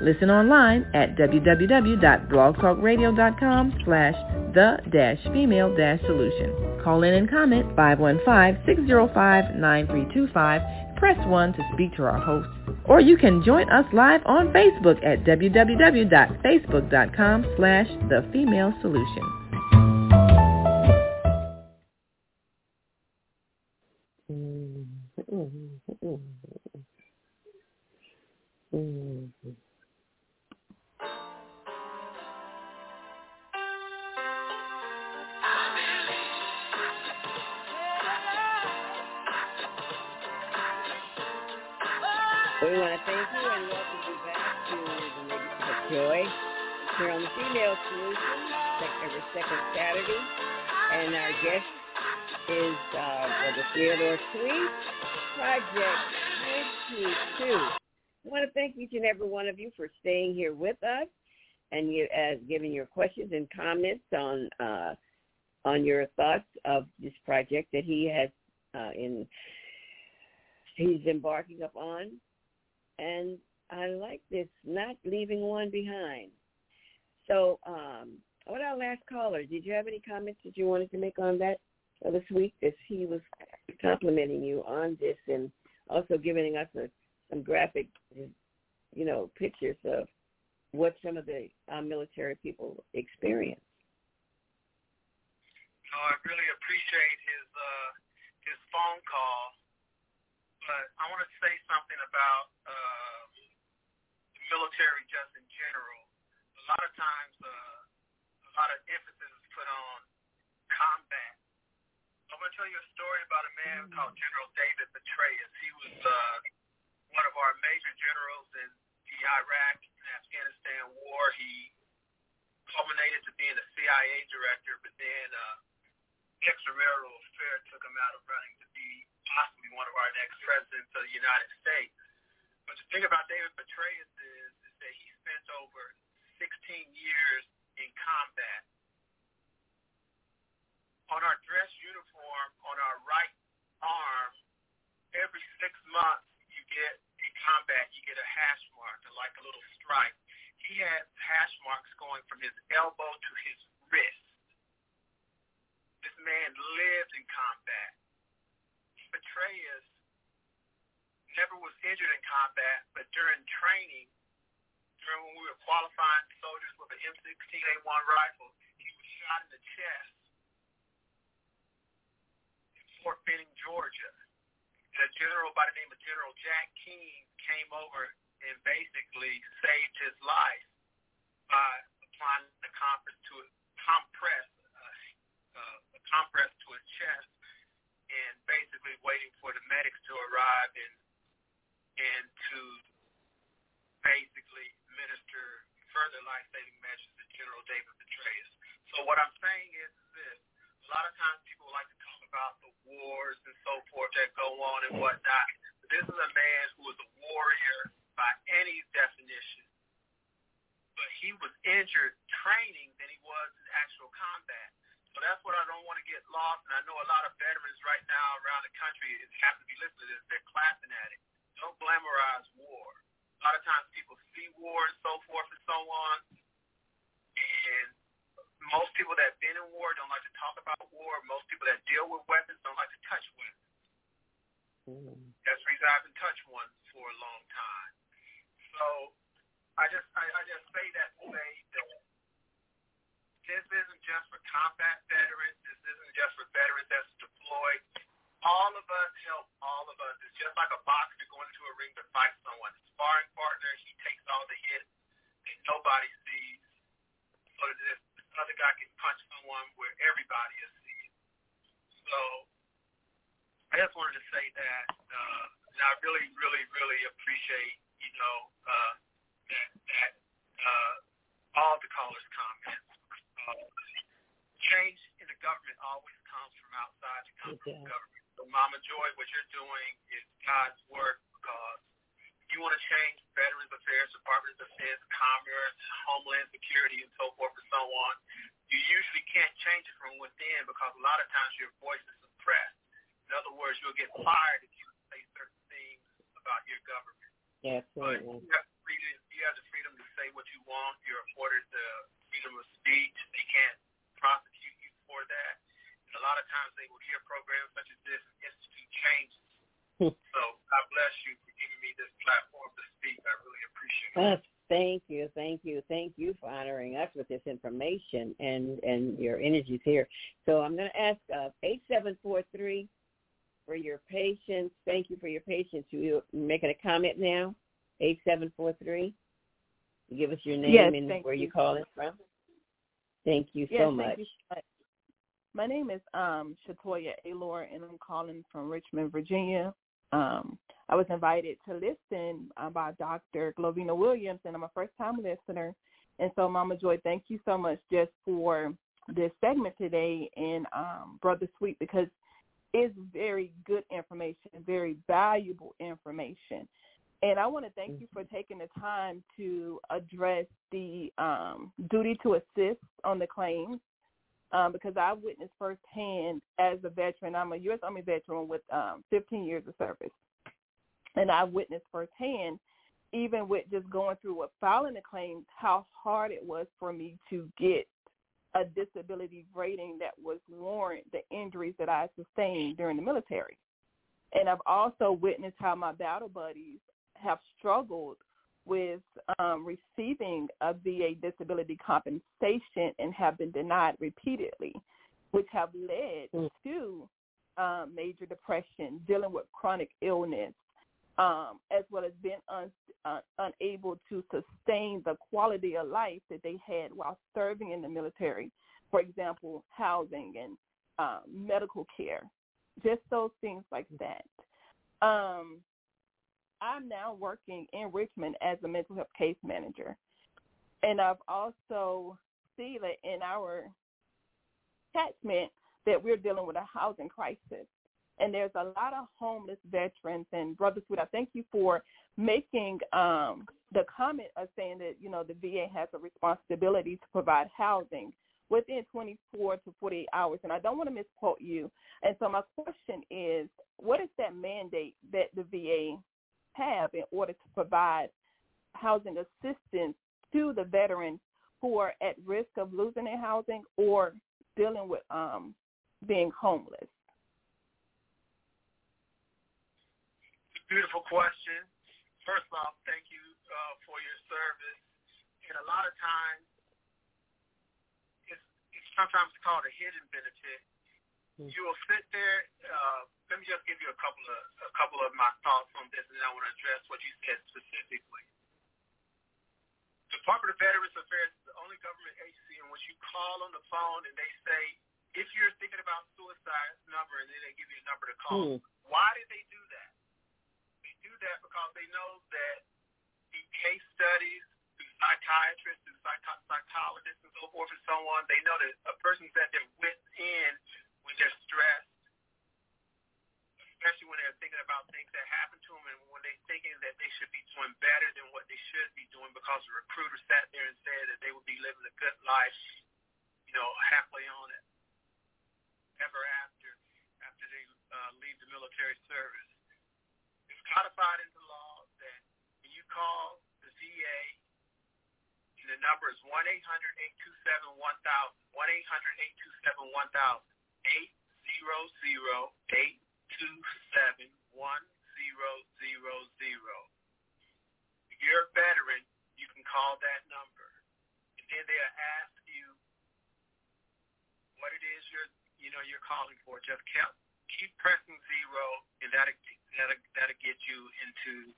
Listen online at www.blogtalkradio.com slash the-female-solution. Call in and comment five one five, six zero five, nine three two five. Press one to speak to our host. Or you can join us live on Facebook at www.facebook.com slash the-female-solution. Mm-hmm. We want to thank you and welcome you back to the Neighborhood of Joy here on the Female Solution every second Saturday. And our guest is uh, the Theodore Sweet, Project twenty-two. I want to thank each and every one of you for staying here with us and you, uh, giving your questions and comments on uh, on your thoughts of this project that he has uh, in he's embarking upon. And I like this, not leaving one behind. So, um, what our last caller? Did you have any comments that you wanted to make on that uh, this week? As he was complimenting you on this and also giving us a some graphic, you know, pictures of what some of the uh, military people experience. So I really appreciate his uh, his phone call, but I want to say something about uh, the military just in general. A lot of times, uh, a lot of emphasis is put on combat. I'm going to tell you a story about a man mm-hmm. called General David Petraeus. He was Uh, one of our major generals in the Iraq and Afghanistan war. He culminated to being a C I A director, but then uh, extramarital affair took him out of running to be possibly one of our next presidents of the United States. But the thing about David Petraeus is, is that he spent over sixteen years in combat. On our dress uniform, on our right arm, every six months, get in combat, you get a hash mark, like a little stripe. He had hash marks going from his elbow to his wrist. This man lived in combat. Petraeus never was injured in combat, but during training, during when we were qualifying soldiers with an M sixteen A one rifle, he was shot in the chest in Fort Benning, Georgia. A general by the name of General Jack King came over and basically saved his life by applying the compress to a compress, uh, uh, a compress to his chest, and basically waiting for the medics to arrive and and to basically minister further life-saving measures to General David Petraeus. So what I'm saying is this: a lot of times people like to talk about the wars and so forth that go on and whatnot. This is a man who was a warrior by any definition. But he was injured training than he was in actual combat. So that's what I don't want to get lost. And I know a lot of veterans right now around the country happen to be listening to this. They're clapping at it. Don't glamorize war. A lot of times people see war and so forth and so on. And most people that have been in war don't like to talk about war. Most people that deal with weapons don't like to touch weapons. Mm. That's the reason I haven't touched one for a long time. So I just I, I just say that to say that this isn't just for combat veterans. This isn't just for veterans that's deployed. All of us help all of us. It's just like a boxer going into a ring to fight someone. His sparring partner, he takes all the hits that nobody sees. So this other guy can punch someone where everybody is seeing. So I just wanted to say that uh, I really, really, really appreciate, you know, uh, that, that uh, all the callers' comments. Uh, change in the government always comes from outside the country, okay. Government. So Mama Joy, what you're doing is God's work, because you want to change Veterans Affairs, Department of Defense, Commerce, Homeland Security, and so forth and so on. You usually can't change it from within because a lot of times your voice is suppressed. In other words, you'll get fired if you say certain things about your government. Yeah, absolutely. But you have, freedom, you have the freedom to say what you want. You're afforded the freedom of speech. They can't prosecute you for that. And a lot of times they will hear programs such as this and institute changes. So God bless you for giving me this platform to speak. I really appreciate it. That's- Thank you, thank you, thank you for honoring us with this information and, and your energies here. So I'm going to ask uh, eight seven four three for your patience. Thank you for your patience. You making a comment now? eight seven four three. Give us your name yes, and where you. you're calling from. Thank you yes, so much. Thank you so much. My name is um, Shatoya Alor, and I'm calling from Richmond, Virginia. Um, I was invited to listen uh, by Doctor Glovinia Williams, and I'm a first-time listener. And so, Mama Joy, thank you so much just for this segment today and um, Brother Sweet, because it's very good information, very valuable information. And I want to thank mm-hmm. you for taking the time to address the um, duty to assist on the claims. Um, because I witnessed firsthand as a veteran. I'm a U S Army veteran with um, fifteen years of service. And I witnessed firsthand, even with just going through what filing the claims, how hard it was for me to get a disability rating that was warrant the injuries that I sustained during the military. And I've also witnessed how my battle buddies have struggled with um, receiving a V A disability compensation and have been denied repeatedly, which have led mm. to um, major depression, dealing with chronic illness, um, as well as being un- uh, unable to sustain the quality of life that they had while serving in the military, for example, housing and uh, medical care, just those things like that. Um, I'm now working in Richmond as a mental health case manager, and I've also seen that in our catchment that we're dealing with a housing crisis, and there's a lot of homeless veterans. And Brother Sweet, I thank you for making um, the comment of saying that, you know, the V A has a responsibility to provide housing within twenty-four to forty-eight hours, and I don't want to misquote you. And so my question is, what is that mandate that the V A have in order to provide housing assistance to the veterans who are at risk of losing their housing or dealing with um, being homeless? Beautiful question. First of all, thank you uh, for your service. And a lot of times, it's, it's sometimes called a hidden benefit. You will sit there. Uh, let me just give you a couple of a couple of my thoughts on this, and I want to address what you said specifically. Department of Veterans Affairs is the only government agency in which you call on the phone and they say, if you're thinking about suicide, number, and then they give you a number to call. Mm. Why did they do that? They do that because they know that through case studies, through psychiatrists, through psych- psychologists, and so forth and so on, they know that a person's at their wit's end. When they're stressed, especially when they're thinking about things that happened to them and when they're thinking that they should be doing better than what they should be doing because the recruiter sat there and said that they would be living a good life, you know, halfway on it, ever after, after they uh, leave the military service. It's codified into law that when you call the V A, and the number is one eight hundred eight two seven one thousand, one eight hundred eight two seven one thousand. eight hundred eight two seven one zero zero zero. If you're a veteran, you can call that number. And then they'll ask you what it is you're, you know, you're calling for. Just keep, keep pressing zero, and that'll, that'll, that'll get you into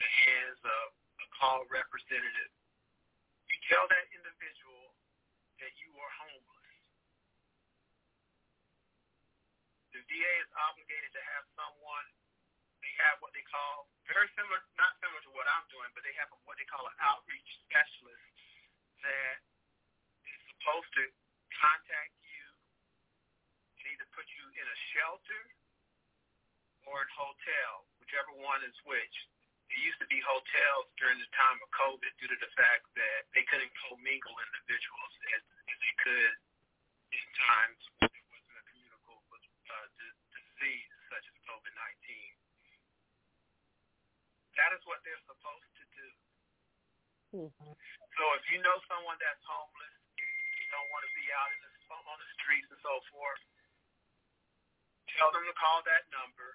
the hands of a call representative. You tell that individual that you are homeless. The V A is obligated to have someone, they have what they call, very similar, not similar to what I'm doing, but they have what they call an outreach specialist that is supposed to contact you and either put you in a shelter or in a hotel, whichever one is which. There used to be hotels during the time of COVID due to the fact that they couldn't commingle individuals as, as they could in times such as COVID nineteen. That is what they're supposed to do. Hmm. So if you know someone that's homeless, don't want to be out in the, on the streets and so forth, tell them to call that number.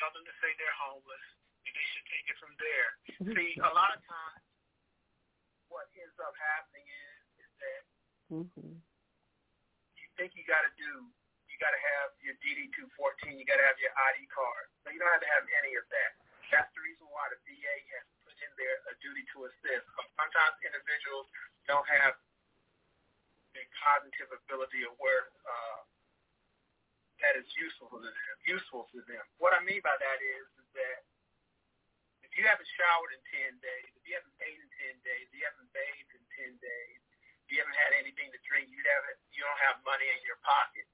Tell them to say they're homeless, and they should take it from there. See, a lot of times what ends up happening is, is that mm-hmm. you think you got to do, you got to have your D D two fourteen, you got to have your I D card. So you don't have to have any of that. That's the reason why the V A has put in there a duty to assist. Sometimes individuals don't have the cognitive ability of where uh, that is useful to them. Useful to them. What I mean by that is, is that if you haven't showered in ten days, if you haven't ate in ten days, if you haven't bathed in ten days, if you haven't had anything to drink, you haven't, you don't have money in your pocket.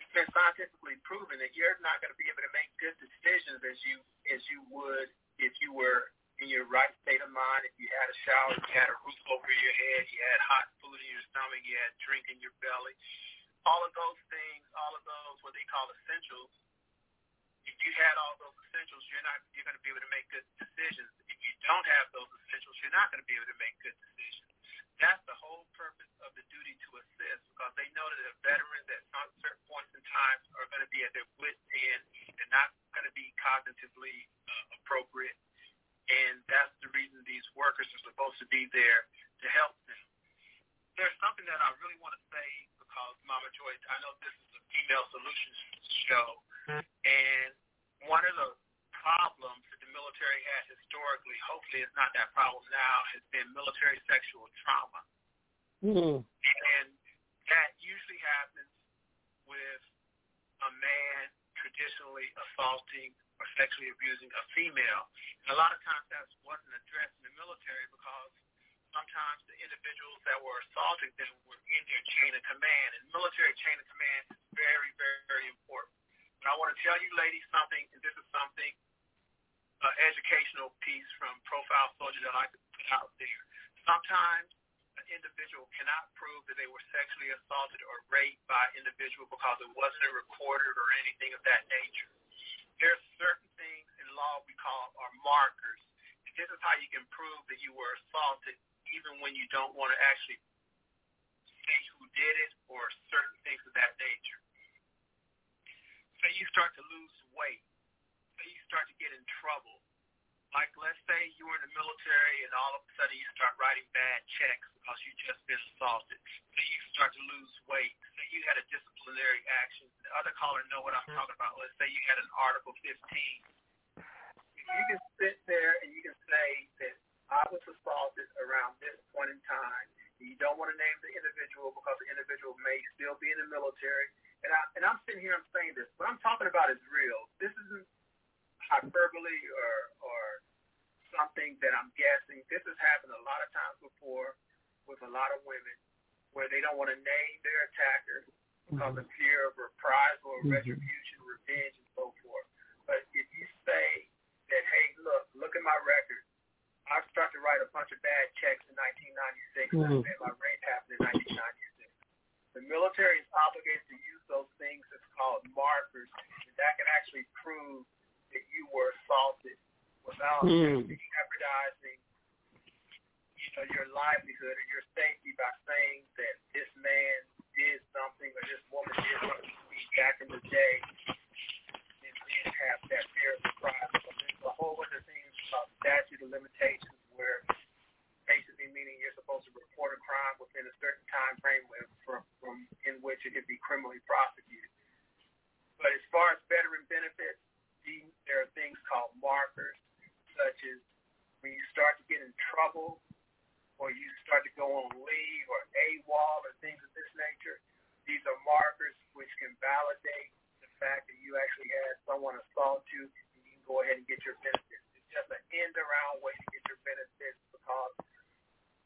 It's been scientifically proven that you're not going to be able to make good decisions as you as you would if you were in your right state of mind, if you had a shower, you had a roof over your head, you had hot food in your stomach, you had drink in your belly. All of those things, all of those what they call essentials, if you had all those essentials, you're not you're going to be able to make good decisions. If you don't have those essentials, you're not going to be able to make good decisions. That's the whole purpose of the duty to assist, because they know that a veteran at certain points in time are going to be at their wit's end and not going to be cognitively uh, appropriate. And that's the reason these workers are supposed to be there to help them. There's something that I really want to say because, Mama Joy, I know this is a Female Solutions show, and one of the problems that the military had historically, hopefully it's not that problem now, has been military sexual trauma. Mm-hmm. And that usually happens with a man traditionally assaulting or sexually abusing a female. And a lot of times that wasn't addressed in the military because sometimes the individuals that were assaulting them were in their chain of command. And military chain of command is very, very, very important. But I want to tell you, ladies, something, and this is something, an uh, educational piece from Profile Soldier that I could put out there. Sometimes an individual cannot prove that they were sexually assaulted or raped by an individual because it wasn't recorded or anything of that nature. There are certain things in law we call are markers. And this is how you can prove that you were assaulted even when you don't want to actually say who did it or certain things of that nature. So you start to lose weight. So you start to get in trouble. Like, let's say you were in the military and all of a sudden you start writing bad checks because you just been assaulted. So you start to lose weight. So you had a disciplinary action. The other caller know what I'm talking about. Let's say you had an Article fifteen. If you can sit there and you can say that I was assaulted around this point in time, and you don't want to name the individual because the individual may still be in the military, and, I, and I'm sitting here, I'm saying this. What I'm talking about is real. This isn't hyperbole or, or something that I'm guessing. This has happened a lot of times before with a lot of women where they don't want to name their attacker because of fear of reprisal or retribution, revenge, and so forth. But if you say that, hey, look, look at my record. I started to write a bunch of bad checks in nineteen ninety-six. Mm-hmm. And my rape happened in nineteen ninety-six. The military is obligated to use those things that's called markers, and that can actually prove that you were assaulted without mm. jeopardizing, you know, your livelihood or your safety by saying that this man did something or this woman did something back in the day and then have that fear of surprise. So there's a whole bunch of things about statute of limitations where basically meaning you're supposed to report a crime within a certain time frame from, from in which it could be criminally prosecuted. But as far as veteran benefits, there are things called markers, such as when you start to get in trouble or you start to go on leave or AWOL or things of this nature. These are markers which can validate the fact that you actually had someone assault you and you can go ahead and get your benefits. It's just an end-around way to get your benefits because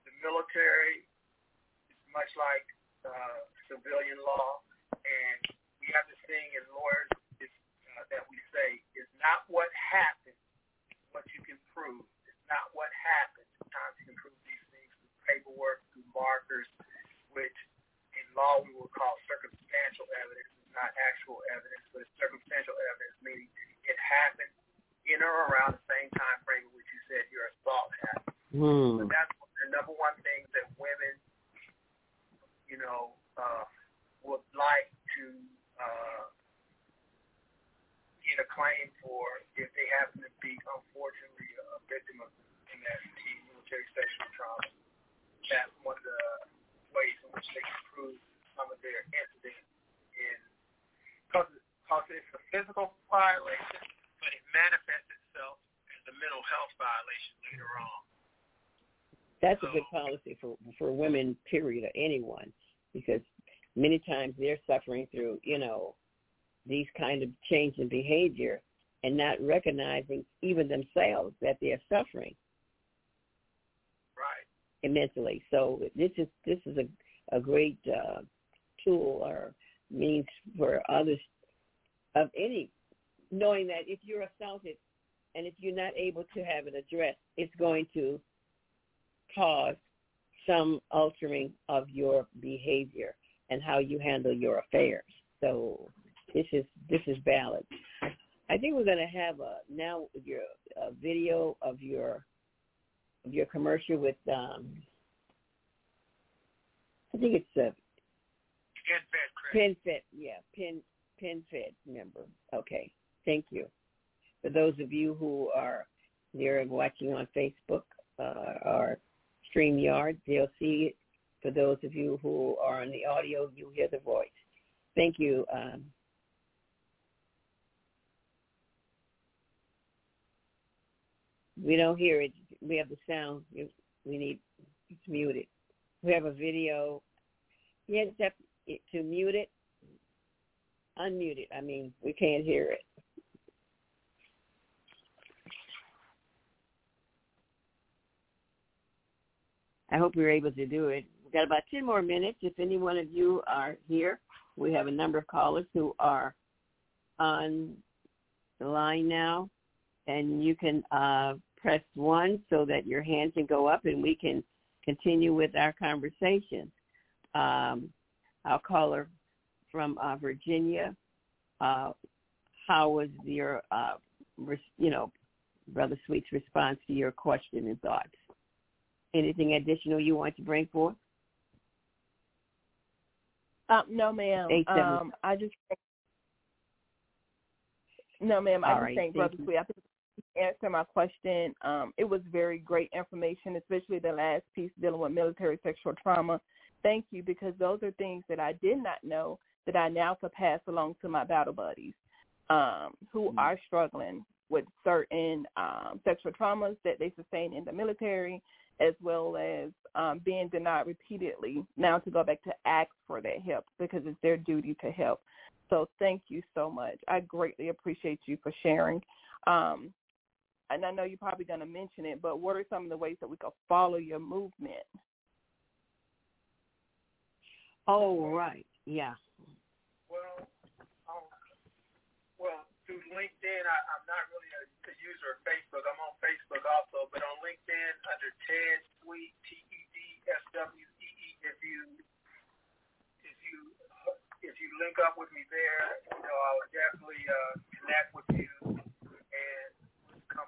the military is much like uh, civilian law, and we have this thing in lawyers that we say is not what happened, it's what you can prove. It's not what happened. Sometimes you can prove these things through paperwork, through markers, which in law we would call circumstantial evidence. It's not actual evidence, but it's circumstantial evidence, meaning it happened in or around the same time frame in which you said your assault happened. Mm. So that's what the claim for if they happen to be, unfortunately, a victim of M S T, military sexual trauma. That's one of the ways in which they can prove some of their incidents is because it's a physical violation, but it manifests itself as a mental health violation later on. That's so, a good policy for for women, period, or anyone, because many times they're suffering through, you know, these kind of change in behavior and not recognizing even themselves that they are suffering. Right. Mentally. So this is this is a, a great uh, tool or means for others of any, knowing that if you're assaulted and if you're not able to have it addressed, it's going to cause some altering of your behavior and how you handle your affairs. So this is this is valid. I think we're going to have a now your a video of your of your commercial with um. I think it's a PenFed. PenFed, yeah, Pen PenFed member. Okay, thank you. For those of you who are there and watching on Facebook uh, or StreamYard, they'll see it. For those of you who are on the audio, you hear the voice. Thank you. Um, We don't hear it. We have the sound. We need it's muted. We have a video. You have to, have to mute it, unmute it. I mean, we can't hear it. I hope we were able to do it. We've got about ten more minutes. If any one of you are here, we have a number of callers who are on the line now, and you can uh, press one so that your hand can go up and we can continue with our conversation. Um, our caller from uh, Virginia, uh, how was your, uh, you know, Brother Sweet's response to your question and thoughts? Anything additional you want to bring forth? Uh, no, ma'am. Um, I just no, ma'am. I All just right, think Brother Sweet, I think answer my question. Um, it was very great information, especially the last piece dealing with military sexual trauma. Thank you, because those are things that I did not know that I now can pass along to my battle buddies um, who mm-hmm. are struggling with certain um, sexual traumas that they sustain in the military, as well as um, being denied repeatedly now to go back to ask for that help because it's their duty to help. So thank you so much. I greatly appreciate you for sharing. Um, and I know you're probably going to mention it, but what are some of the ways that we can follow your movement? Oh, right. Yeah. Well, um, well, through LinkedIn, I, I'm not really a, a user of Facebook. I'm on Facebook also, but on LinkedIn under Ted Sweet, T E D S W E E, if you, if you, if you link up with me there, you know, I will definitely uh, connect with you.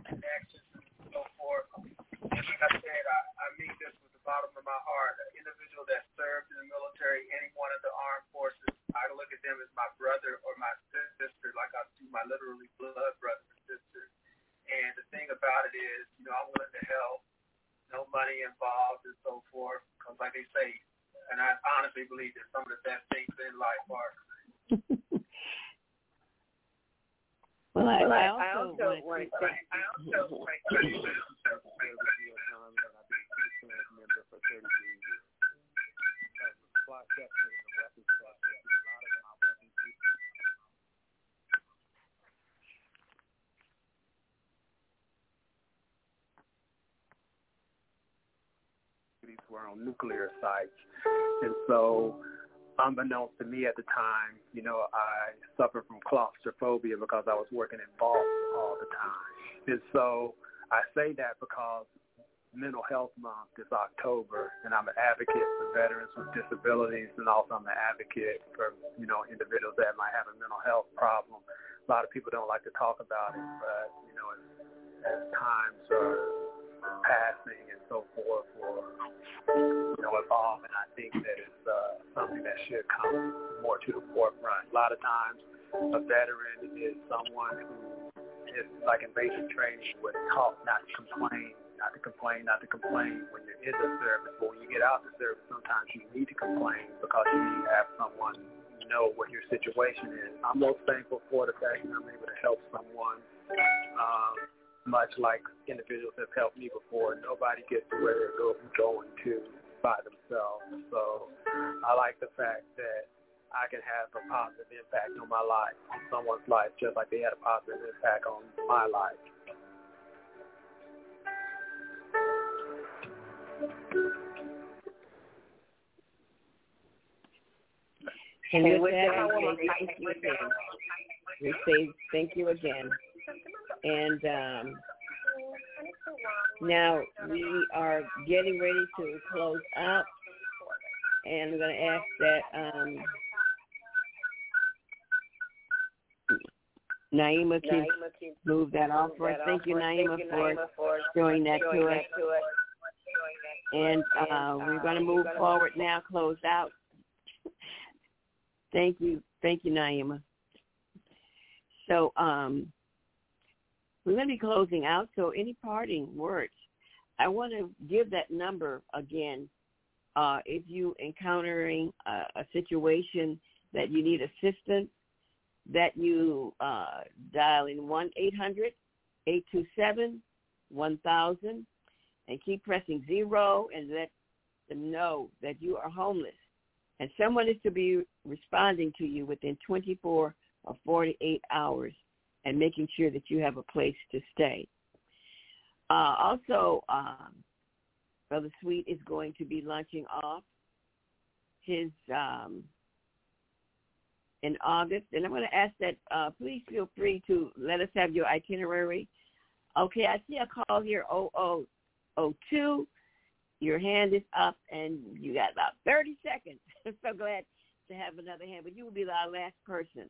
Connections and so forth. And like I said, I, I mean this with the bottom of my heart. An individual that served in the military, any one of the armed forces, I look at them as my brother or my sister, like I do my literally blood brother and sister. And the thing about it is, you know, I'm willing to help, no money involved and so forth. Because like they say, and I honestly believe that some of the best things in life are. Well, I, well, I, I also want to thank you for your time that I've been a PenFed member for thirty-three years. As a supply sector and a weapons supply sector, a lot of my weapons people. These were on nuclear sites. And so unbeknownst to me at the time, you know, I suffered from claustrophobia because I was working in Boston all the time. And so I say that because Mental Health Month is October, and I'm an advocate for veterans with disabilities, and also I'm an advocate for, you know, individuals that might have a mental health problem. A lot of people don't like to talk about it, but, you know, as, as times are passing and so forth or, you know, evolve, and I think that it's uh, something that should come more to the forefront. A lot of times a veteran is someone who is like in basic training was taught not to complain, not to complain, not to complain when you're in the service. But when you get out of the service, sometimes you need to complain because you need to have someone know what your situation is. I'm most thankful for the fact that I'm able to help someone, um, much like individuals have helped me before. Nobody gets to where they're going to by themselves. So I like the fact that I can have a positive impact on my life, on someone's life, just like they had a positive impact on my life. And with, and with that, that, we say thank you again. We say thank you again. And um, now we are getting ready to close up. And I'm going to ask that um, Naima can move that off for us. Thank you, Naima, for showing that to us. And uh, we're going to move forward now, close out. Thank you. Thank you, Naima. So um, we're going to be closing out. So any parting words? I want to give that number again. Uh, if you encountering a, a situation that you need assistance, that you uh, dial in one eight hundred eight two seven one thousand and keep pressing zero and let them know that you are homeless. And someone is to be responding to you within twenty-four or forty-eight hours and making sure that you have a place to stay. Uh, also, um, Brother Sweet is going to be launching off his um, in August. And I'm going to ask that uh, please feel free to let us have your itinerary. Okay, I see a call here, zero zero zero two. Your hand is up, and you got about thirty seconds. I'm so glad to have another hand, but you will be our last person.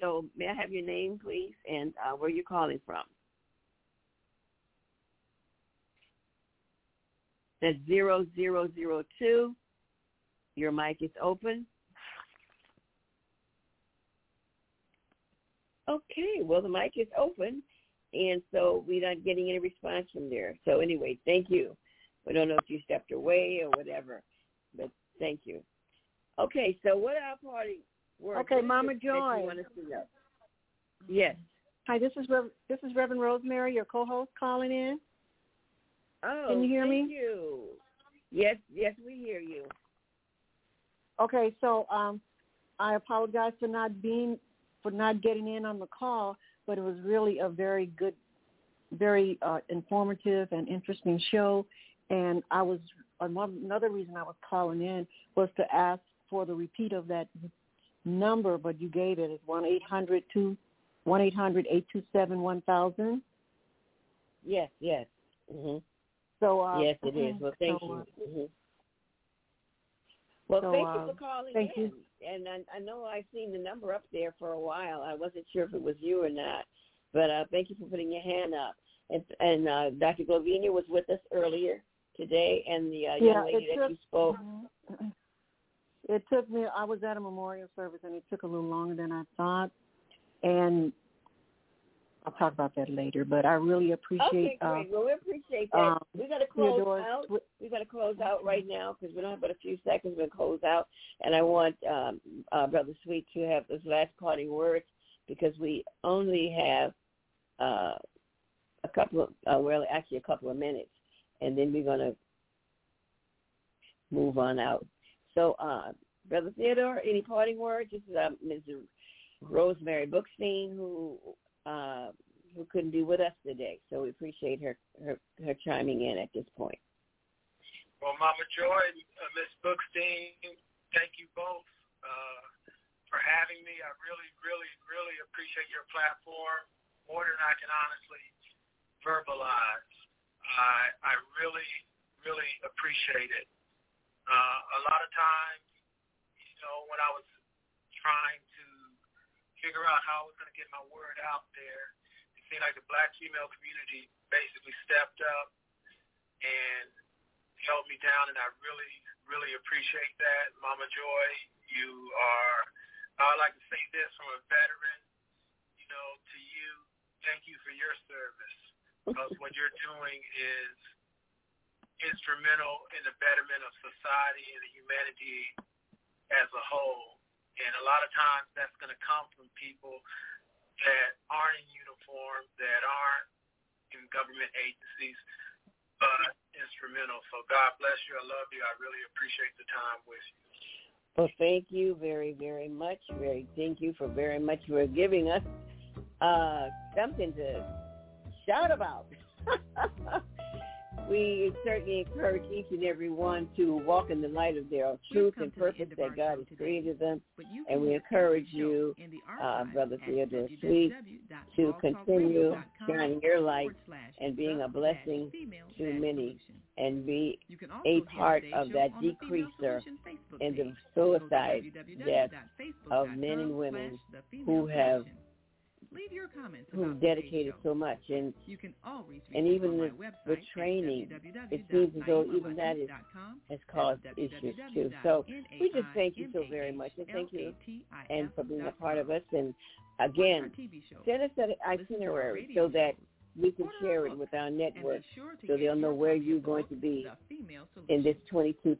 So may I have your name, please, and uh, where you're calling from? That's zero zero zero two. Your mic is open. Okay, well, the mic is open, and so we're not getting any response from there. So anyway, thank you. We don't know if you stepped away or whatever, but thank you. Okay, so what are our party words? Okay, Mama Joy. Yes. Hi, this is Rev- this is Reverend Rosemary, your co-host, calling in. Oh, can you hear thank me? You. Yes, yes, we hear you. Okay, so um, I apologize for not being for not getting in on the call, but it was really a very good, very uh, informative and interesting show. And I was another reason I was calling in was to ask for the repeat of that number, but you gave it. It's one eight hundred eight two seven one thousand. Yes, yes. Mm-hmm. So uh, yes, it is. Well, thank so, you. Uh, mm-hmm. Well, so, thank you for calling uh, thank in. You. And I, I know I've seen the number up there for a while. I wasn't sure if it was you or not, but uh, thank you for putting your hand up. And, and uh, Doctor Govinia was with us earlier today, and the uh, young yeah, lady that took, you spoke. It took me, I was at a memorial service, and it took a little longer than I thought. And I'll talk about that later, but I really appreciate Okay, great. Uh, well, we appreciate that. Um, We've got to close Theodore, out. We've got to close out right now because we don't have but a few seconds. We're going to close out. And I want um, uh, Brother Sweet to have his last parting words because we only have uh, – a couple of, uh, well, actually a couple of minutes, and then we're going to move on out. So, uh, Brother Theodore, any parting words? This is uh, Miz Rosemary Bookstein, who uh, who couldn't be with us today, so we appreciate her, her, her chiming in at this point. Well, Mama Joy and uh, Miz Bookstein, thank you both uh, for having me. I really, really, really appreciate your platform more than I can honestly verbalize. I I really, really appreciate it. Uh, a lot of times, you know, when I was trying to figure out how I was going to get my word out there, it seemed like the black female community basically stepped up and held me down, and I really, really appreciate that. Mama Joy, you are I'd like to say this from a veteran, you know, to you, thank you for your service, because what you're doing is instrumental in the betterment of society and humanity as a whole. And a lot of times that's going to come from people that aren't in uniform, that aren't in government agencies, but instrumental. So God bless you. I love you. I really appreciate the time with you. Well, thank you very, very much. Very, thank you for very much for giving us uh, something to shout about. We certainly encourage each and every one to walk in the light of their truth and purpose that God has created them. And we encourage you, uh, Brother Theodore Sweet, to continue shining your light and being a blessing to many and be a part of that decreaser in the suicide death of men and women who have Leave your comments who dedicated so much, and you can always and even with, with training, it seems as though even that is, has caused issues too. So we just thank you so very much, and thank you and for being a part of us. And again, send us an itinerary so that we can share it with our network, so they'll know where you're going to be in this twenty-two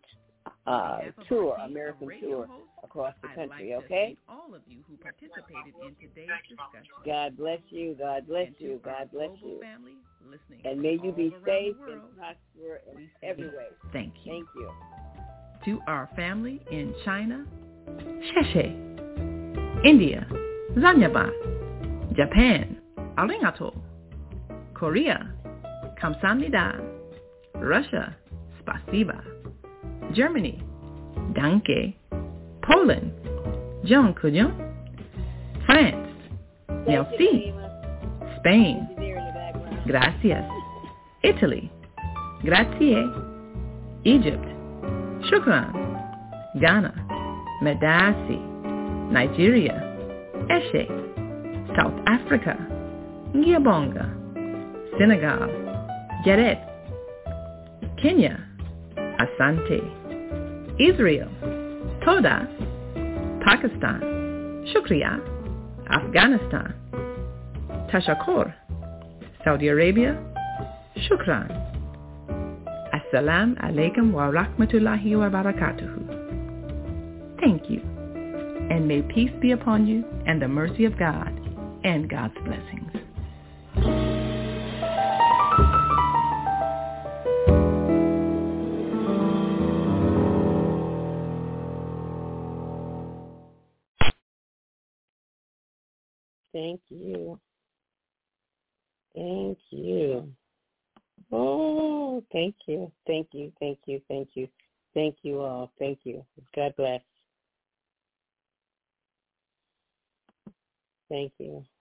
Uh, tour, American tour across the country, okay? All of you who participated in today's discussion. God bless you, God bless you, God bless you. And may you be safe and prosper in every way. Thank you. Thank you. To our family in China, Sheshe, India, Zanyaba, Japan, Arigato, Korea, Kamsahamnida, Russia, Spasiba, Germany, Danke, Poland, Jean Coudion, France, Merci, Spain, Gracias, Italy, Grazie, Egypt, Shukran, Ghana, Medasi, Nigeria, Eshe, South Africa, Giabonga, Senegal, Geret, Kenya, Asante, Israel, Toda, Pakistan, Shukriya, Afghanistan, Tashakor, Saudi Arabia, Shukran, Assalamu alaikum wa rahmatullahi wa barakatuhu. Thank you, and may peace be upon you and the mercy of God and God's blessings. Thank you. Thank you. Oh, thank you. Thank you. Thank you. Thank you. Thank you all. Thank you. God bless. Thank you.